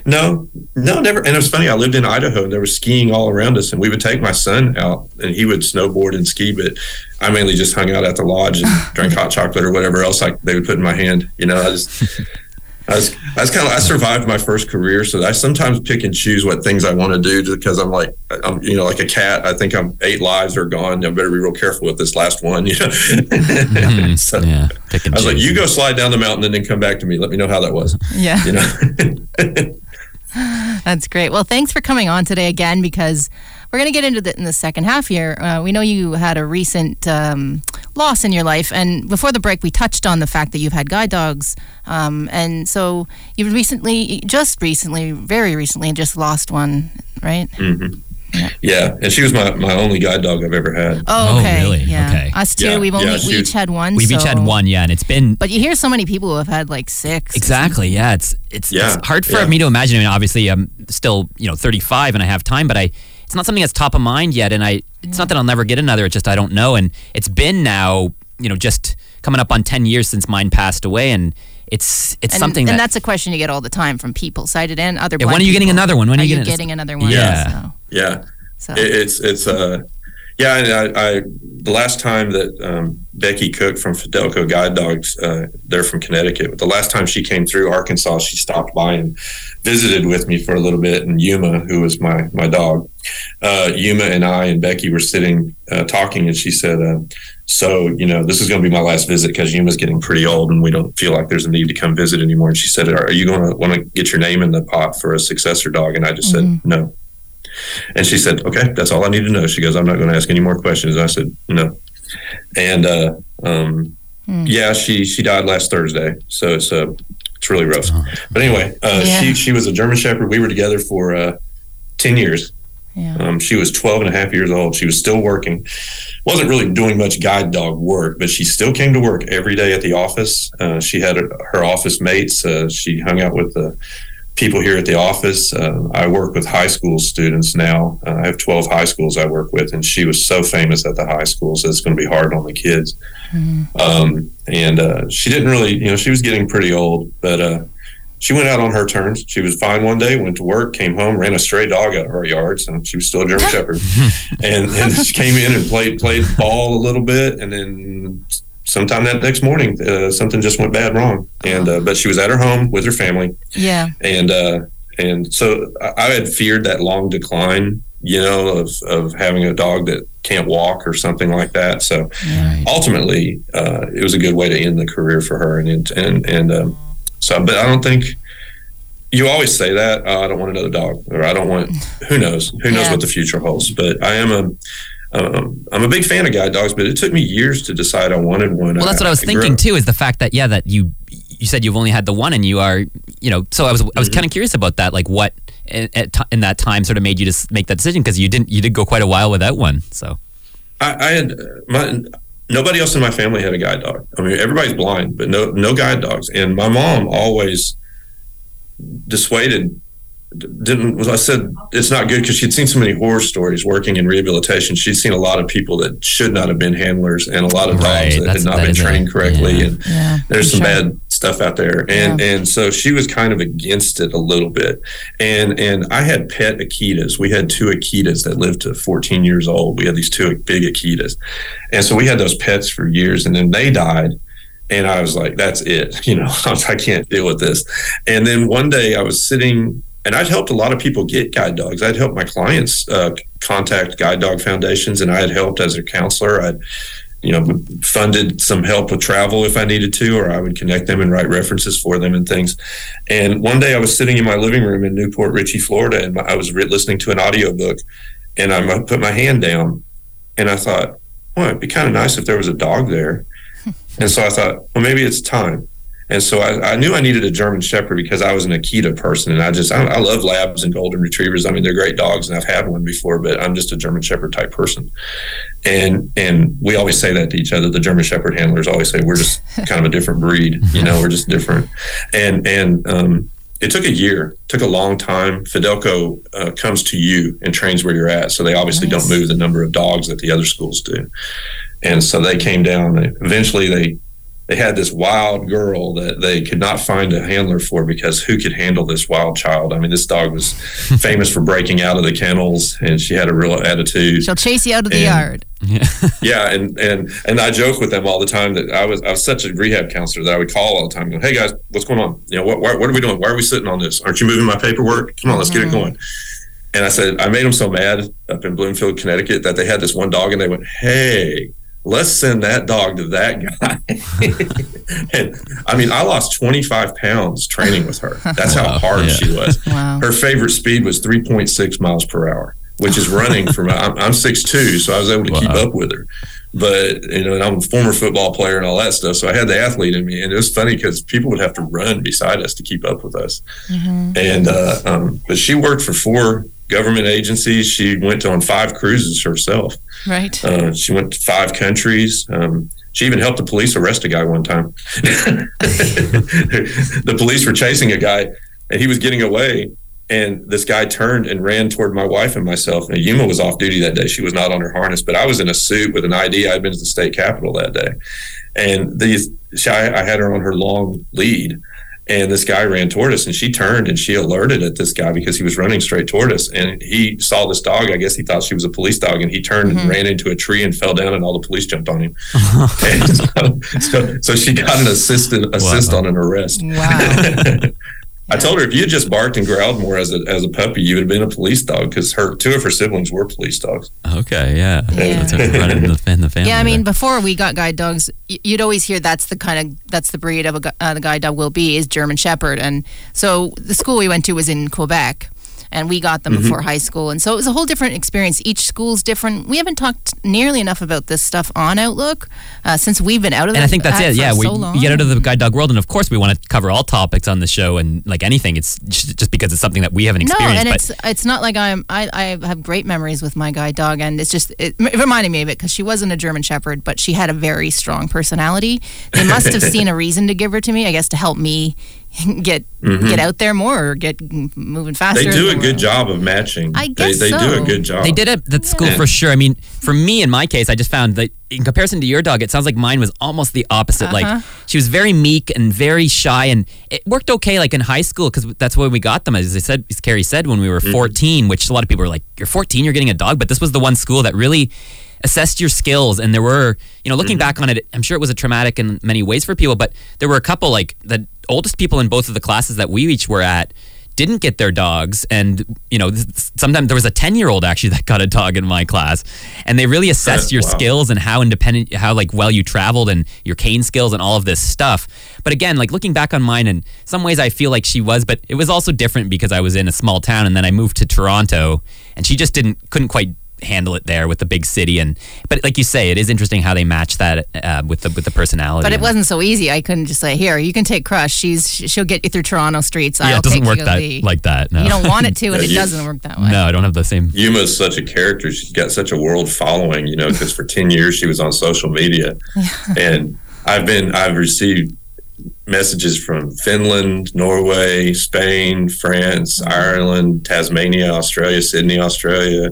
No, never. And it was funny. I lived in Idaho, and there was skiing all around us, and we would take my son out, and he would snowboard and ski, but I mainly just hung out at the lodge and drank hot chocolate or whatever else they would put in my hand. You know, I survived my first career, so I sometimes pick and choose what things I want to do because I'm like, you know, like a cat. I think I'm 8 lives are gone. I better be real careful with this last one. You know, so yeah, pick and choose. I was like, you go slide down the mountain and then come back to me. Let me know how that was. Yeah, you know. That's great. Well, thanks for coming on today again, because we're going to get into that in the second half here. We know you had a recent loss in your life, and before the break we touched on the fact that you've had guide dogs, and so you've very recently, just lost one, right? Mm-hmm. Yeah, and she was my only guide dog I've ever had. Oh, okay. Oh, really? Yeah. Okay. Us too. Yeah. We each had one. Each had one, yeah, and it's been... But you hear so many people who have had like 6. Exactly, yeah. It's hard for me to imagine. I mean, obviously, I'm still, you know, 35 and I have time, but it's not something that's top of mind yet, and it's not that I'll never get another, it's just I don't know. And it's been now, you know, just coming up on 10 years since mine passed away, and... It's something that... And that's a question you get all the time from people, sighted and other blind people. When are you getting another one? Are you getting another one? Yeah. So. It's and I the last time that Becky Cook from Fidelco Guide Dogs, they're from Connecticut, but the last time she came through Arkansas, she stopped by and visited with me for a little bit, and Yuma, who was my dog, Yuma and I and Becky were sitting talking, and she said... So, you know, this is going to be my last visit because Yuma's getting pretty old and we don't feel like there's a need to come visit anymore. And she said, are you going to want to get your name in the pot for a successor dog? And I just said, no. And she said, okay, that's all I need to know. She goes, I'm not going to ask any more questions. And I said, no. And, she died last Thursday. So it's really rough. But anyway, she was a German Shepherd. We were together for 10 years. Yeah. She was 12 and a half years old. She was still working. Wasn't really doing much guide dog work, but she still came to work every day at the office. She had her office mates. She hung out with people here at the office. I work with high school students now. I have 12 high schools I work with, and she was so famous at the high schools, it's going to be hard on the kids. Mm-hmm. And she didn't really, she was getting pretty old, but she went out on her terms. She was fine one day, went to work, came home, ran a stray dog out of her yard, so she was still a German Shepherd. And she came in and played ball a little bit, and then sometime that next morning, something just went bad wrong. And but she was at her home with her family. Yeah. And so I had feared that long decline, of having a dog that can't walk or something like that. So ultimately, it was a good way to end the career for her. So, but I don't think you always say that. I don't want another dog, or I don't want. Who knows what the future holds? But I am I'm a big fan of guide dogs, but it took me years to decide I wanted one. Well, that's what I was thinking too. Is the fact that that you said you've only had the one, and you are So I was kind of curious about that. Like what in that time sort of made you just make that decision, because you did go quite a while without one. So nobody else in my family had a guide dog. I mean, everybody's blind, but no guide dogs. And my mom always dissuaded. I said it's not good because she'd seen so many horror stories working in rehabilitation. She'd seen a lot of people that should not have been handlers, and a lot of dogs that had not been trained correctly. Yeah. And there's some bad stuff out there. And so she was kind of against it a little bit. And I had pet Akitas. We had two Akitas that lived to 14 years old. We had these two big Akitas. And so we had those pets for years, and then they died. And I was like, that's it. I can't deal with this. And then one day I was sitting, and I'd helped a lot of people get guide dogs. I'd helped my clients contact guide dog foundations, and I had helped as a counselor. I'd, funded some help with travel if I needed to, or I would connect them and write references for them and things. And one day I was sitting in my living room in Newport Richey, Florida, and I was listening to an audiobook, and I put my hand down, and I thought, well, it'd be kind of nice if there was a dog there. And so I thought, well, maybe it's time. And so I knew I needed a German Shepherd because I was an Akita person, and I love Labs and Golden Retrievers. I mean, they're great dogs, and I've had one before, but I'm just a German Shepherd type person. And we always say that to each other. The German Shepherd handlers always say we're just kind of a different breed. We're just different. And it took a year, took a long time. Fidelco comes to you and trains where you're at, so they obviously don't move the number of dogs that the other schools do. And so they came down. Eventually, they had this wild girl that they could not find a handler for because who could handle this wild child? I mean, this dog was famous for breaking out of the kennels, and she had a real attitude. She'll chase you out of the yard. Yeah, and I joke with them all the time that I was such a rehab counselor that I would call all the time, going, "Hey guys, what's going on? What are we doing? Why are we sitting on this? Aren't you moving my paperwork? Come on, let's get it going." And I said, I made them so mad up in Bloomfield, Connecticut, that they had this one dog, and they went, "Hey, let's send that dog to that guy." And I mean, I lost 25 pounds training with her. That's how hard she was. Wow. Her favorite speed was 3.6 miles per hour, which is running from, I'm 6'2", so I was able to keep up with her. But, and I'm a former football player and all that stuff, so I had the athlete in me. And it was funny because people would have to run beside us to keep up with us. Mm-hmm. And, but she worked for 4 government agencies. She went on 5 cruises herself. Right. She went to 5 countries. She even helped the police arrest a guy one time. The police were chasing a guy, and he was getting away. And this guy turned and ran toward my wife and myself. Now, Yuma was off duty that day. She was not on her harness, but I was in a suit with an ID. I'd been to the state capitol that day. And I had her on her long lead. And this guy ran toward us, and she turned and she alerted at this guy because he was running straight toward us. And he saw this dog. I guess he thought she was a police dog, and he turned and ran into a tree and fell down, and all the police jumped on him. So she got an assist on an arrest. Wow. I told her if you just barked and growled more as a puppy, you would have been a police dog, because two of her siblings were police dogs. Okay, That's in the family. Yeah, I mean, before we got guide dogs, you'd always hear that's the breed of the guide dog will be is German Shepherd, and so the school we went to was in Quebec, and we got them before high school, and so it was a whole different experience. Each school's different. We haven't talked nearly enough about this stuff on Outlook since we've been out of. And I think that's it. Yeah, we get out of the guide dog world, and of course we want to cover all topics on the show, and like anything, it's just because it's something that we haven't experienced. No, and it's not like I have great memories with my guide dog, and it's just it reminded me of it because she wasn't a German Shepherd, but she had a very strong personality. They must have seen a reason to give her to me, I guess, to help me get out there more or get moving faster. They do a good job of matching. I guess they do a good job. They did at that school for sure. I mean, for me, in my case, I just found that in comparison to your dog, it sounds like mine was almost the opposite. Like, she was very meek and very shy, and it worked okay, like in high school, because that's when we got them, as Carrie said, when we were 14, which a lot of people were like, you're 14, you're getting a dog. But this was the one school that really assessed your skills, and there were, looking back on it, I'm sure it was a traumatic in many ways for people, but there were a couple, like the oldest people in both of the classes that we each were at didn't get their dogs, and sometimes there was a 10-year-old actually that got a dog in my class, and they really assessed your skills and how independent, how like well you traveled and your cane skills and all of this stuff. But again, like looking back on mine, in some ways I feel like she was, but it was also different because I was in a small town, and then I moved to Toronto, and she just couldn't quite handle it there with the big city. But like you say, it is interesting how they match that with the personality. But it wasn't so easy. I couldn't just say, here, you can take Crush. She'll get you through Toronto streets. Yeah, it doesn't work like that. No. You don't want it to, and it doesn't work that way. No, I don't have the same. Yuma's such a character. She's got such a world following, because for 10 years she was on social media. And I've received messages from Finland, Norway, Spain, France, Ireland, Tasmania, Australia, Sydney, Australia,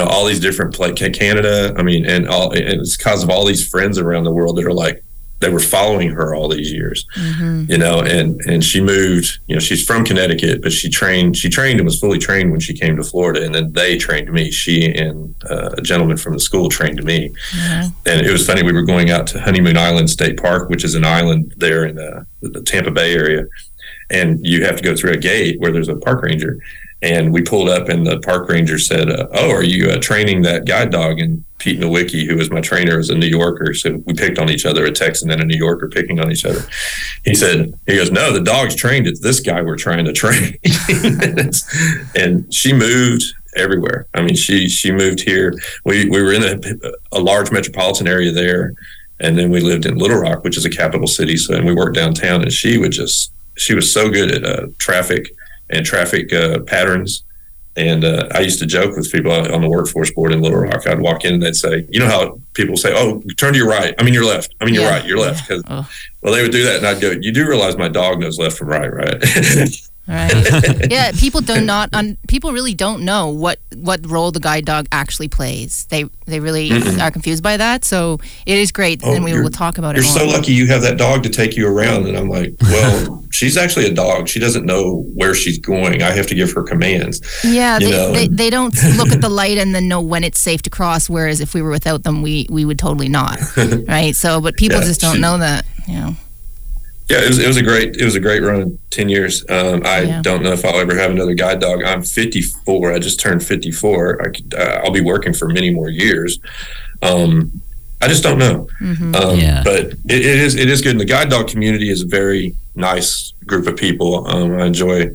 all these different places, Canada. I mean, and it's because of all these friends around the world that are like, they were following her all these years, and she moved, she's from Connecticut, but she trained and was fully trained when she came to Florida. And then they trained me. She and a gentleman from the school trained me. Mm-hmm. And it was funny. We were going out to Honeymoon Island State Park, which is an island there in the Tampa Bay area. And you have to go through a gate where there's a park ranger. And we pulled up, and the park ranger said, are you training that guide dog? And Pete Nowicki, who was my trainer, is a New Yorker. So we picked on each other, a Texan and a New Yorker picking on each other. He goes, no, the dog's trained. It's this guy we're trying to train. And she moved everywhere. I mean, she moved here. We were in a large metropolitan area there. And then we lived in Little Rock, which is a capital city. So, and we worked downtown, and she was so good at traffic and traffic patterns. And I used to joke with people on the workforce board in Little Rock. I'd walk in and they'd say, how people say, oh, turn to your right. I mean, your left. I mean, your right, your left. Cause, well, they would do that. And I'd go, you do realize my dog knows left from right, right? Right. Yeah, people really don't know what role the guide dog actually plays. They really are confused by that. So it is great, and we will talk about it. You're so lucky you have that dog to take you around. And I'm like, well, she's actually a dog. She doesn't know where she's going. I have to give her commands. Yeah, they don't look at the light and then know when it's safe to cross. Whereas if we were without them, we would totally not. Right. So, but people just don't know that. Yeah, it was a great run, 10 years. I don't know if I'll ever have another guide dog. I'm 54. I just turned 54. I'll be working for many more years. I just don't know. But it is good. And the guide dog community is a very nice group of people. I enjoy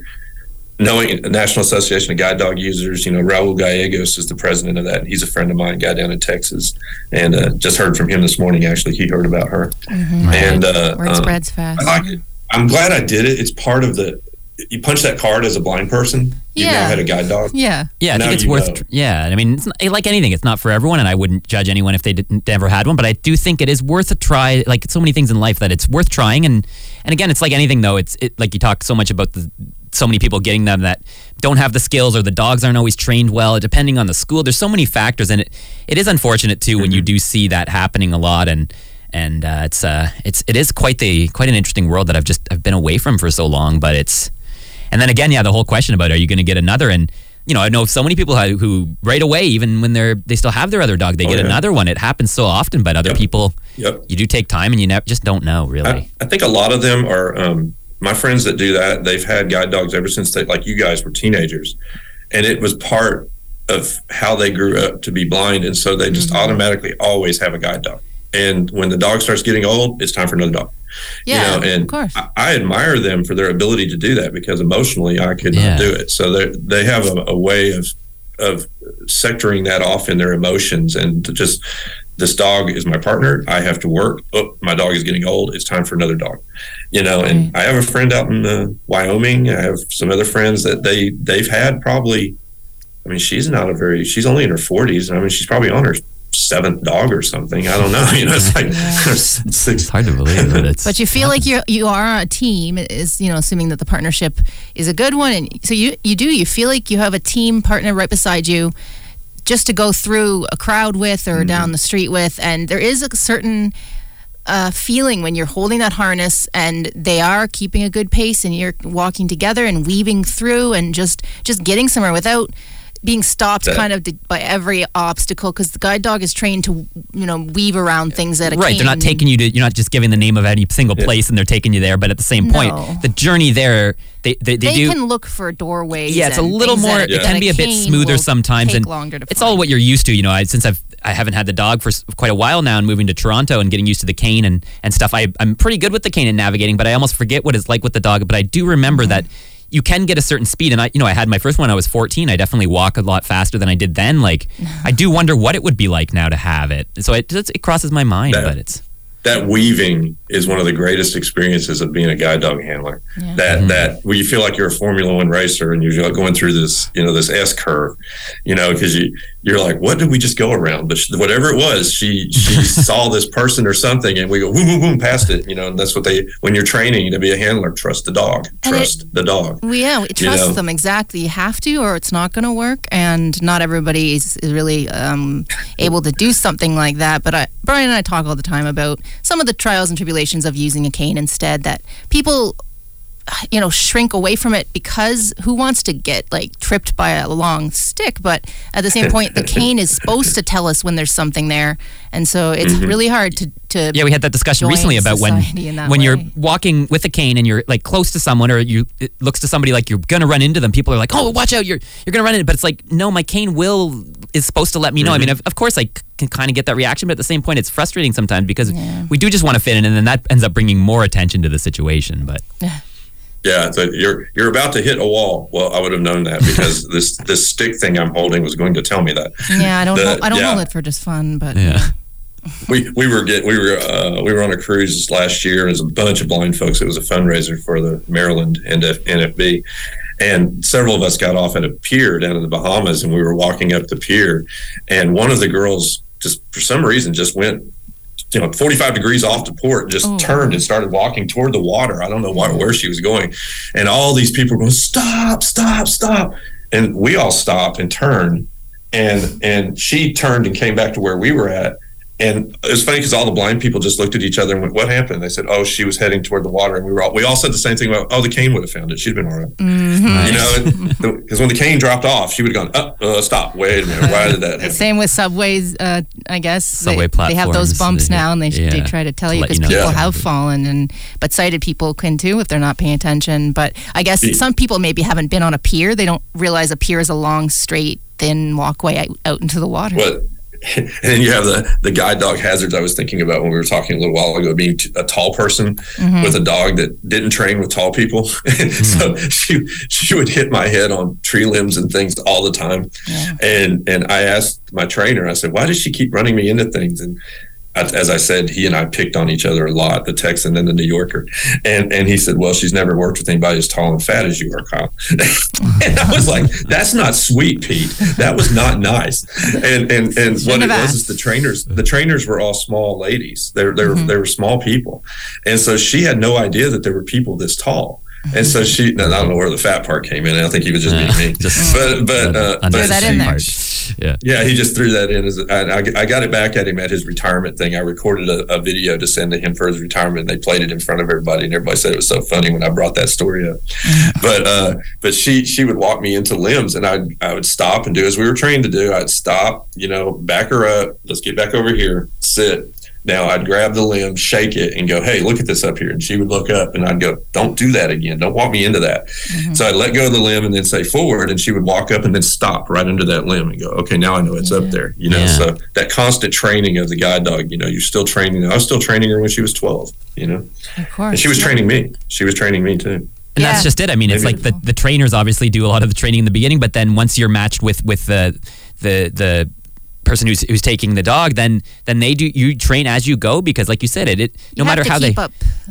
knowing the National Association of Guide Dog Users. Raul Gallegos is the president of that, and he's a friend of mine, guy down in Texas, and just heard from him this morning. Actually, he heard about her, and word spreads fast. I like it. I'm glad I did it. It's part of you punch that card as a blind person. You now had a guide dog. Yeah. I think it's worth. I mean, it's not, like anything, it's not for everyone, and I wouldn't judge anyone if they never had one. But I do think it is worth a try. Like so many things in life, that it's worth trying. And again, it's like anything though. It's like you talk so much about so many people getting them that don't have the skills, or the dogs aren't always trained well, depending on the school. There's so many factors, and it is unfortunate too when you do see that happening a lot, and it is quite an interesting world that I've been away from for so long. But the whole question about, are you going to get another? And I know so many people who right away, even when they still have their other dog, they get another one. It happens so often, but other people, you do take time, and you just don't know really. I think a lot of them are. My friends that do that, they've had guide dogs ever since you guys were teenagers. And it was part of how they grew up to be blind. And so they just automatically always have a guide dog. And when the dog starts getting old, it's time for another dog. Yeah, and of course. I admire them for their ability to do that, because emotionally I could not do it. So they have a way of sectoring that off in their emotions, and to just, this dog is my partner. I have to work. Oh, my dog is getting old. It's time for another dog. And I have a friend out in Wyoming. I have some other friends that they've had probably, I mean, she's only in her 40s. And I mean, she's probably on her seventh dog or something. I don't know. You know, it's like it's hard to believe that it's. But you feel like you are a team. Is, you know, assuming that the partnership is a good one, and so you feel like you have a team partner right beside you, just to go through a crowd with or down the street with, and there is a certain feeling when you're holding that harness and they are keeping a good pace and you're walking together and weaving through and just getting somewhere without being stopped kind of by every obstacle, because the guide dog is trained to, you know, weave around things at a cane. Right, they're not taking you to, you're not just giving the name of any single place and they're taking you there, but at the same point, the journey there, they can look for doorways. Yeah, it's a little more, it can be a bit smoother sometimes. And longer to it's all what you're used to, you know, since I haven't had the dog for quite a while now, and moving to Toronto and getting used to the cane and stuff, I'm pretty good with the cane and navigating, but I almost forget what it's like with the dog, but I do remember that you can get a certain speed, and I had my first one. I was 14. I definitely walk a lot faster than I did then. Like, I do wonder what it would be like now to have it. So it crosses my mind, but it's that weaving is one of the greatest experiences of being a guide dog handler. Yeah. That where you feel like you're a Formula One racer and you're going through this, you know, this S curve, you know, because you're like, what did we just go around? But whatever it was, she saw this person or something, and we go boom, boom, boom past it, you know. And that's what when you're training to be a handler, trust the dog, trust them exactly. You have to, or it's not going to work. And not everybody is really able to do something like that. But Brian and I talk all the time about some of the trials and tribulations of using a cane instead. That people, you know, shrink away from it because who wants to get like tripped by a long stick? But at the same point, the cane is supposed to tell us when there's something there, and so it's really hard to. Yeah, we had that discussion recently about when you're walking with a cane and you're like close to someone, or it looks to somebody like you're gonna run into them. People are like, oh, watch out, you're gonna run into. But it's like, no, my cane is supposed to let me know. I mean, of course, I can kind of get that reaction, but at the same point, it's frustrating sometimes because we do just want to fit in, and then that ends up bringing more attention to the situation. But yeah, so you're about to hit a wall. Well, I would have known that because this stick thing I'm holding was going to tell me that. Yeah, I don't hold it for just fun, but yeah. We were on a cruise last year. As a bunch of blind folks. It was a fundraiser for the Maryland NFB, and several of us got off at a pier down in the Bahamas, and we were walking up the pier, and one of the girls just for some reason just went, you know, 45 degrees off to port, just turned and started walking toward the water. I don't know where she was going. And all these people were going, stop, stop, stop. And we all stopped and turned. And she turned and came back to where we were at. And it was funny because all the blind people just looked at each other and went, what happened? And they said, oh, she was heading toward the water. And we all said the same thing about, oh, the cane would have found it. She'd been all right. Mm-hmm. You know, because when the cane dropped off, she would have gone, stop, wait a minute, why did that happen? Same with subways, I guess. Subway platforms. They have those bumps now, and they try to tell you because people have fallen. But sighted people can too if they're not paying attention. But I guess some people maybe haven't been on a pier. They don't realize a pier is a long, straight, thin walkway out into the water. What? And you have the guide dog hazards I was thinking about when we were talking a little while ago, being a tall person with a dog that didn't train with tall people. So she would hit my head on tree limbs and things all the time. Yeah. And I asked my trainer, I said, why does she keep running me into things? And as I said, he and I picked on each other a lot, the Texan and the New Yorker. And he said, well, she's never worked with anybody as tall and fat as you are, Kyle. And I was like, that's not sweet, Pete. That was not nice. And what it was is the trainers were all small ladies. They were small people. And so she had no idea that there were people this tall. And so she, I don't know where the fat part came in. I think he was just being mean. But threw that in there. Yeah, he just threw that in. I got it back at him at his retirement thing. I recorded a video to send to him for his retirement, and they played it in front of everybody, and everybody said it was so funny when I brought that story up. But she would walk me into limbs, and I would stop and do as we were trained to do. I'd stop, you know, back her up. Let's get back over here. Sit. Now, I'd grab the limb, shake it, and go, hey, look at this up here. And she would look up, and I'd go, don't do that again. Don't walk me into that. Mm-hmm. So I'd let go of the limb and then say forward, and she would walk up and then stop right under that limb and go, okay, now I know it's up there. You know, so that constant training of the guide dog, you know, you're still training. I was still training her when she was 12, you know. Of course. And she was training me. She was training me, too. And that's just it. I mean, it's like the trainers obviously do a lot of the training in the beginning, but then once you're matched with the person who's taking the dog, then they do, you train as you go, because like you said, it no matter how they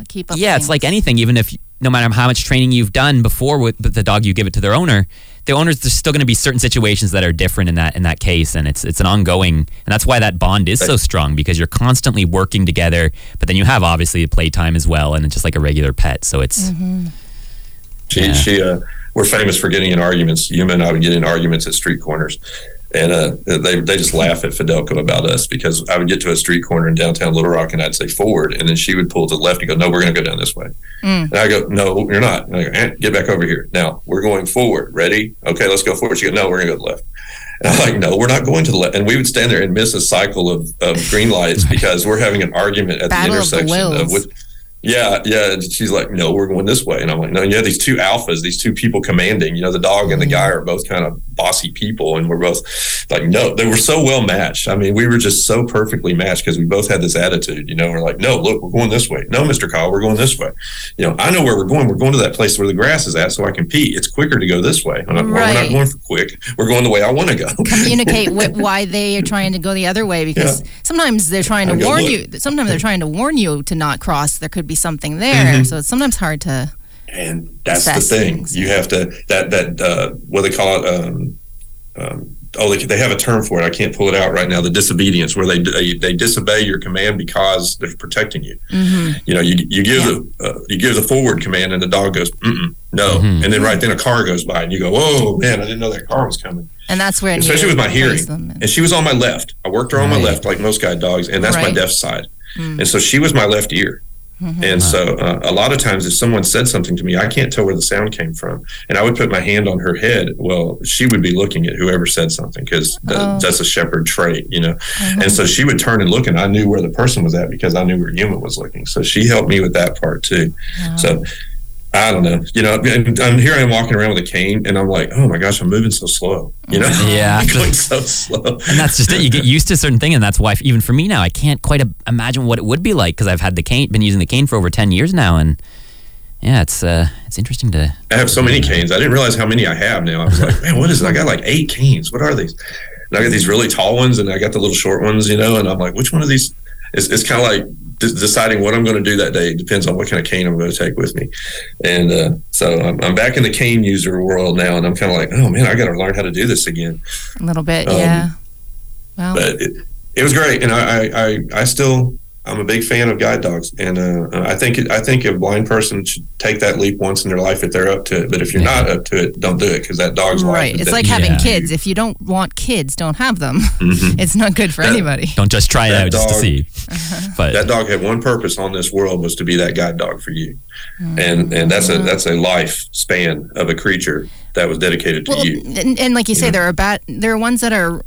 keep up. Yeah, things. It's like anything, even if no matter how much training you've done before with the dog, you give it to their owner, the owners, there's still going to be certain situations that are different in that case, and it's an ongoing, and that's why that bond is so strong, because you're constantly working together, but then you have obviously playtime as well, and it's just like a regular pet, so it's... Mm-hmm. We're famous for getting in arguments. Yuma and I would get in arguments at street corners, and they just laugh at Fidelco about us, because I would get to a street corner in downtown Little Rock and I'd say forward, and then she would pull to the left and go, "No, we're going to go down this way." Mm. And I go, "No, you're not." And I go, "Get back over here. Now we're going forward. Ready? Okay, let's go forward." She goes, "No, we're going to go to the left." And I'm like, "No, we're not going to the left." And we would stand there and miss a cycle of green lights because we're having an argument at Battle the intersection of what. Yeah. She's like, "No, we're going this way." And I'm like, "No, you have these two alphas, these two people commanding, the dog and the guy are both kind of bossy people." And we're both like, no, they were so well matched. I mean, we were just so perfectly matched because we both had this attitude, we're like, "No, look, we're going this way. No, Mr. Kyle, we're going this way. I know where we're going. We're going to that place where the grass is at so I can pee. It's quicker to go this way." Right. We're not going for quick. We're going the way I want to go. Communicate with why they are trying to go the other way, because sometimes they're trying to warn you. Sometimes they're trying to warn you to not cross. There could be something there, so it's sometimes hard to. And that's the thing. Things. You have to what they call it. They have a term for it. I can't pull it out right now. The disobedience, where they disobey your command because they're protecting you. Mm-hmm. You give the forward command, and the dog goes no, and then right then a car goes by, and you go, "Whoa, man! I didn't know that car was coming." And that's where, especially with my hearing, and she was on my left. I worked her on my left, like most guide dogs, and that's my deaf side, and so she was my left ear. Mm-hmm. And so a lot of times if someone said something to me, I can't tell where the sound came from. And I would put my hand on her head. Well, she would be looking at whoever said something because that's a shepherd trait, Mm-hmm. And so she would turn and look, and I knew where the person was at because I knew where Yuma was looking. So she helped me with that part too. Wow. So I don't know. I'm here. I'm walking around with a cane, and I'm like, "Oh my gosh, I'm moving so slow." Yeah, I'm going so slow. And that's just it. You get used to certain thing, and that's why, even for me now, I can't quite imagine what it would be like because I've had the cane, been using the cane for over 10 years now, and yeah, it's interesting to. I have so many canes. I didn't realize how many I have now. I was like, "Man, what is it? I got like 8 canes. What are these?" And I got these really tall ones, and I got the little short ones, And I'm like, which one of these? It's kind of like deciding what I'm going to do that day. It depends on what kind of cane I'm going to take with me. And so I'm back in the cane user world now, and I'm kind of like, "Oh, man, I got to learn how to do this again." A little bit, yeah. Wow. But it was great. And I'm a big fan of guide dogs. And I think a blind person should take that leap once in their life if they're up to it. But if you're not up to it, don't do it, because that dog's life. Right. It's like having kids. If you don't want kids, don't have them. Mm-hmm. It's not good for anybody. Don't just try it out just to see. But that dog had one purpose on this world, was to be that guide dog for you. Mm-hmm. And that's a life span of a creature that was dedicated to you. And like you say, there are ones that are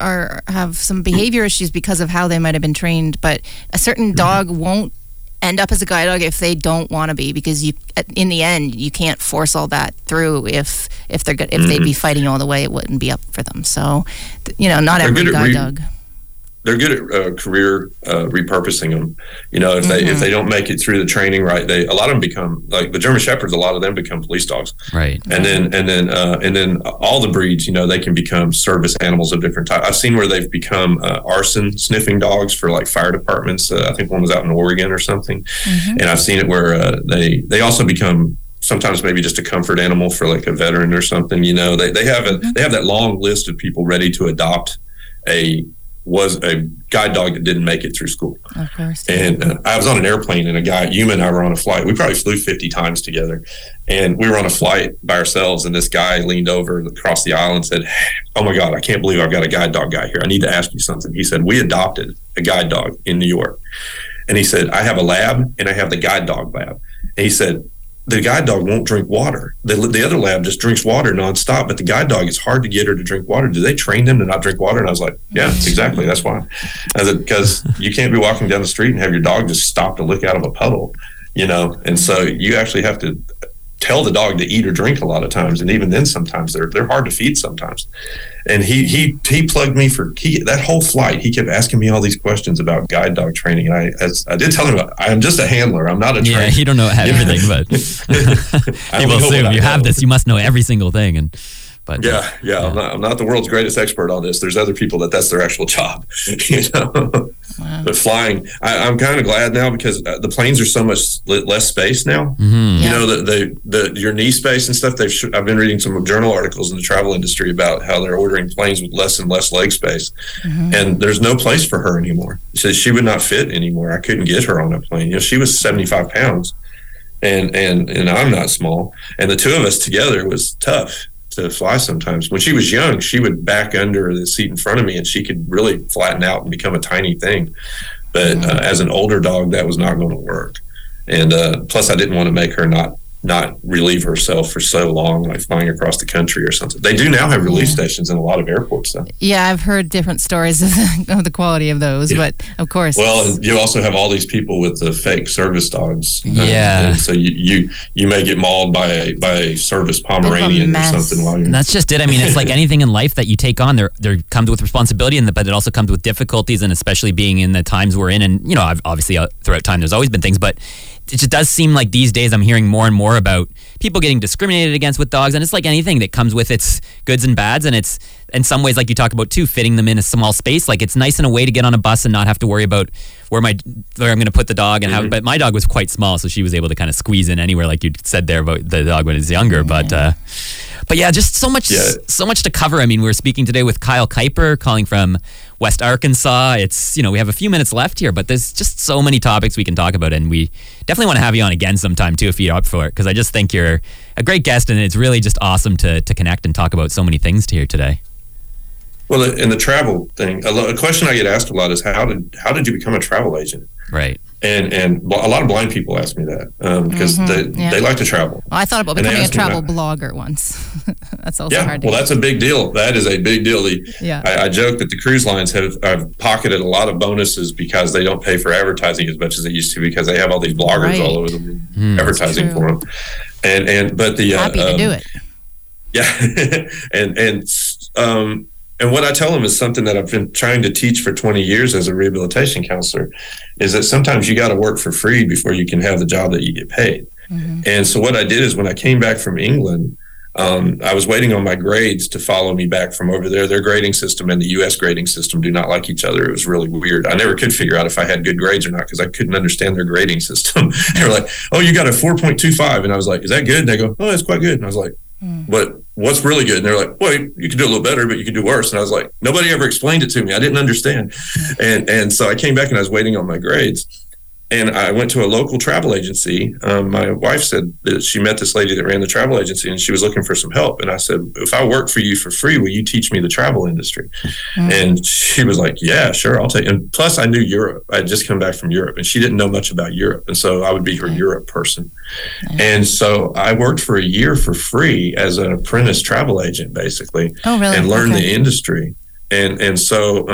have some behavior issues because of how they might have been trained, but a certain dog won't end up as a guide dog if they don't want to be, because in the end, you can't force all that through. If they'd be fighting all the way, it wouldn't be up for them. So, not every guide dog. They're good at career repurposing them. If they don't make it through the training right, a lot of them become like the German Shepherds. A lot of them become police dogs, right? And then all the breeds, they can become service animals of different types. I've seen where they've become arson sniffing dogs for like fire departments. I think one was out in Oregon or something, and I've seen it where they also become. Sometimes maybe just a comfort animal for like a veteran or something. They have that long list of people ready to adopt was a guide dog that didn't make it through school. Of course. And I was on an airplane, and Yuma and I were on a flight. We probably flew 50 times together. And we were on a flight by ourselves, and this guy leaned over across the aisle and said, "Oh, my God, I can't believe I've got a guide dog guy here. I need to ask you something." He said, "We adopted a guide dog in New York." And he said, "I have a lab, and I have the guide dog lab." And he said, "The guide dog won't drink water. The other lab just drinks water nonstop, but the guide dog, it's hard to get her to drink water. Do they train them to not drink water?" And I was like, "Yeah, exactly. That's why." I said, "Because you can't be walking down the street and have your dog just stop to lick out of a puddle, And so you actually have to tell the dog to eat or drink a lot of times, and even then, sometimes they're hard to feed sometimes." And he plugged me that whole flight. He kept asking me all these questions about guide dog training. And I did tell him, I'm just a handler. I'm not a trainer. Yeah, you don't know everything, but people assume you have this. You must know every single thing. And but yeah. I'm not the world's greatest expert on this. There's other people that's their actual job. Wow. But flying, I'm kind of glad now because the planes are so much less space now. Mm-hmm. You know, the your knee space and stuff. I've been reading some journal articles in the travel industry about how they're ordering planes with less and less leg space, mm-hmm. and there's no place for her anymore. So she would not fit anymore. I couldn't get her on a plane. You know, she was 75 pounds, and I'm not small, and the two of us together was tough to fly sometimes. When she was young, she would back under the seat in front of me and she could really flatten out and become a tiny thing. But as an older dog, that was not going to work. And plus I didn't want to make her not relieve herself for so long, like flying across the country or something. They do now have relief stations in a lot of airports, though. Yeah, I've heard different stories of the quality of those, but of course. Well, you also have all these people with the fake service dogs. Yeah. So you may get mauled by a service Pomeranian or something. While you're... That's just it. I mean, it's like anything in life that you take on, there comes with responsibility, but it also comes with difficulties, and especially being in the times we're in. And, you know, obviously throughout time, there's always been things, but it just does seem like these days I'm hearing more and more about people getting discriminated against with dogs, and it's like anything that comes with its goods and bads, and it's in some ways, like you talk about too, fitting them in a small space. Like it's nice in a way to get on a bus and not have to worry about where I'm going to put the dog and how. But my dog was quite small, so she was able to kind of squeeze in anywhere, like you said there about the dog when it's younger. Mm-hmm. But yeah, just so much to cover. I mean, we're speaking today with Kyle Kuiper, calling from West Arkansas. It's, you know, we have a few minutes left here, but there's just so many topics we can talk about, and we definitely want to have you on again sometime too if you're up for it, because I just think you're a great guest, and it's really just awesome to connect and talk about so many things here today. Well, in the travel thing, a question I get asked a lot is how did you become a travel agent? Right. And a lot of blind people ask me that because they like to travel. Well, I thought about becoming a travel blogger once. That's also hard to do. Well, that's a big deal. That is a big deal. I joke that the cruise lines have pocketed a lot of bonuses because they don't pay for advertising as much as they used to, because they have all these bloggers all over them advertising for them. But the happy to do it. Yeah. And what I tell them is something that I've been trying to teach for 20 years as a rehabilitation counselor, is that sometimes you got to work for free before you can have the job that you get paid. Mm-hmm. And so what I did is when I came back from England, I was waiting on my grades to follow me back from over there. Their grading system and the U.S. grading system do not like each other. It was really weird. I never could figure out if I had good grades or not because I couldn't understand their grading system. They were like, oh, you got a 4.25. And I was like, is that good? And they go, oh, that's quite good. And I was like, but what's really good? And they're like, well, you could do a little better, but you could do worse. And I was like, nobody ever explained it to me. I didn't understand. And so I came back and I was waiting on my grades. And I went to a local travel agency. My wife said that she met this lady that ran the travel agency, and she was looking for some help. And I said, if I work for you for free, will you teach me the travel industry? Mm-hmm. And she was like, yeah, sure, I'll take it. And plus, I knew Europe. I had just come back from Europe, and she didn't know much about Europe. And so I would be her Europe person. Mm-hmm. And so I worked for a year for free as an apprentice travel agent, basically, and learned the industry. And so...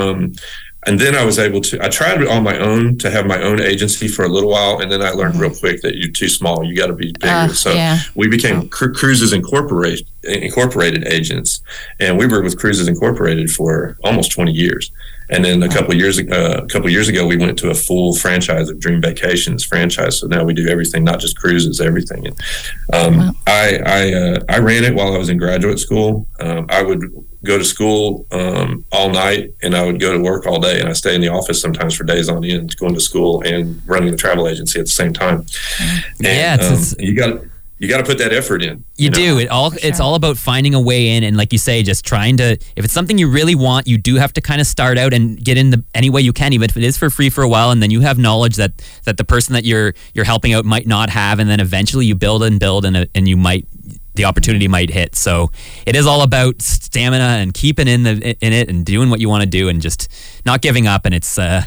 and then I was able to, I tried on my own to have my own agency for a little while. And then I learned real quick that you're too small. You got to be bigger. We became Cruises Incorporated agents. And we were with Cruises Incorporated for almost 20 years. And then a couple of years ago, we went to a full franchise of Dream Vacations franchise. So now we do everything, not just cruises, everything. And, I ran it while I was in graduate school. I would go to school all night, and I would go to work all day. And I stay in the office sometimes for days on end, going to school and running the travel agency at the same time. And, you got to put that effort in. You do. It's all about finding a way in, and like you say, just trying to, if it's something you really want, you do have to kind of start out and get in any way you can, even if it is for free for a while, and then you have knowledge that the person that you're helping out might not have, and then eventually you build and you might, the opportunity might hit. So it is all about stamina and keeping in it and doing what you want to do and just not giving up, and it's an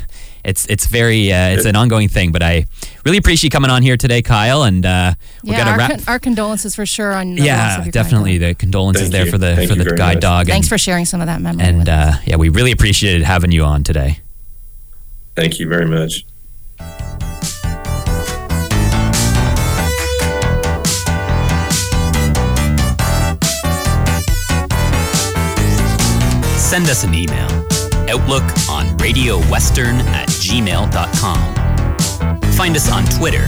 ongoing thing. But I really appreciate you coming on here today, Kyle, and we've got to wrap. Our condolences for sure on the loss of your definitely guide. The condolences Thank there you. For the Thank for the guide much. Dog. Thanks for sharing some of that memory. And we really appreciated having you on today. Thank you very much. Send us an email, outlook on radiowestern@gmail.com. Find us on Twitter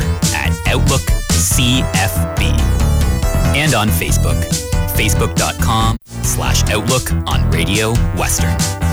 @OutlookCFB and on Facebook, facebook.com/outlook on Radio Western.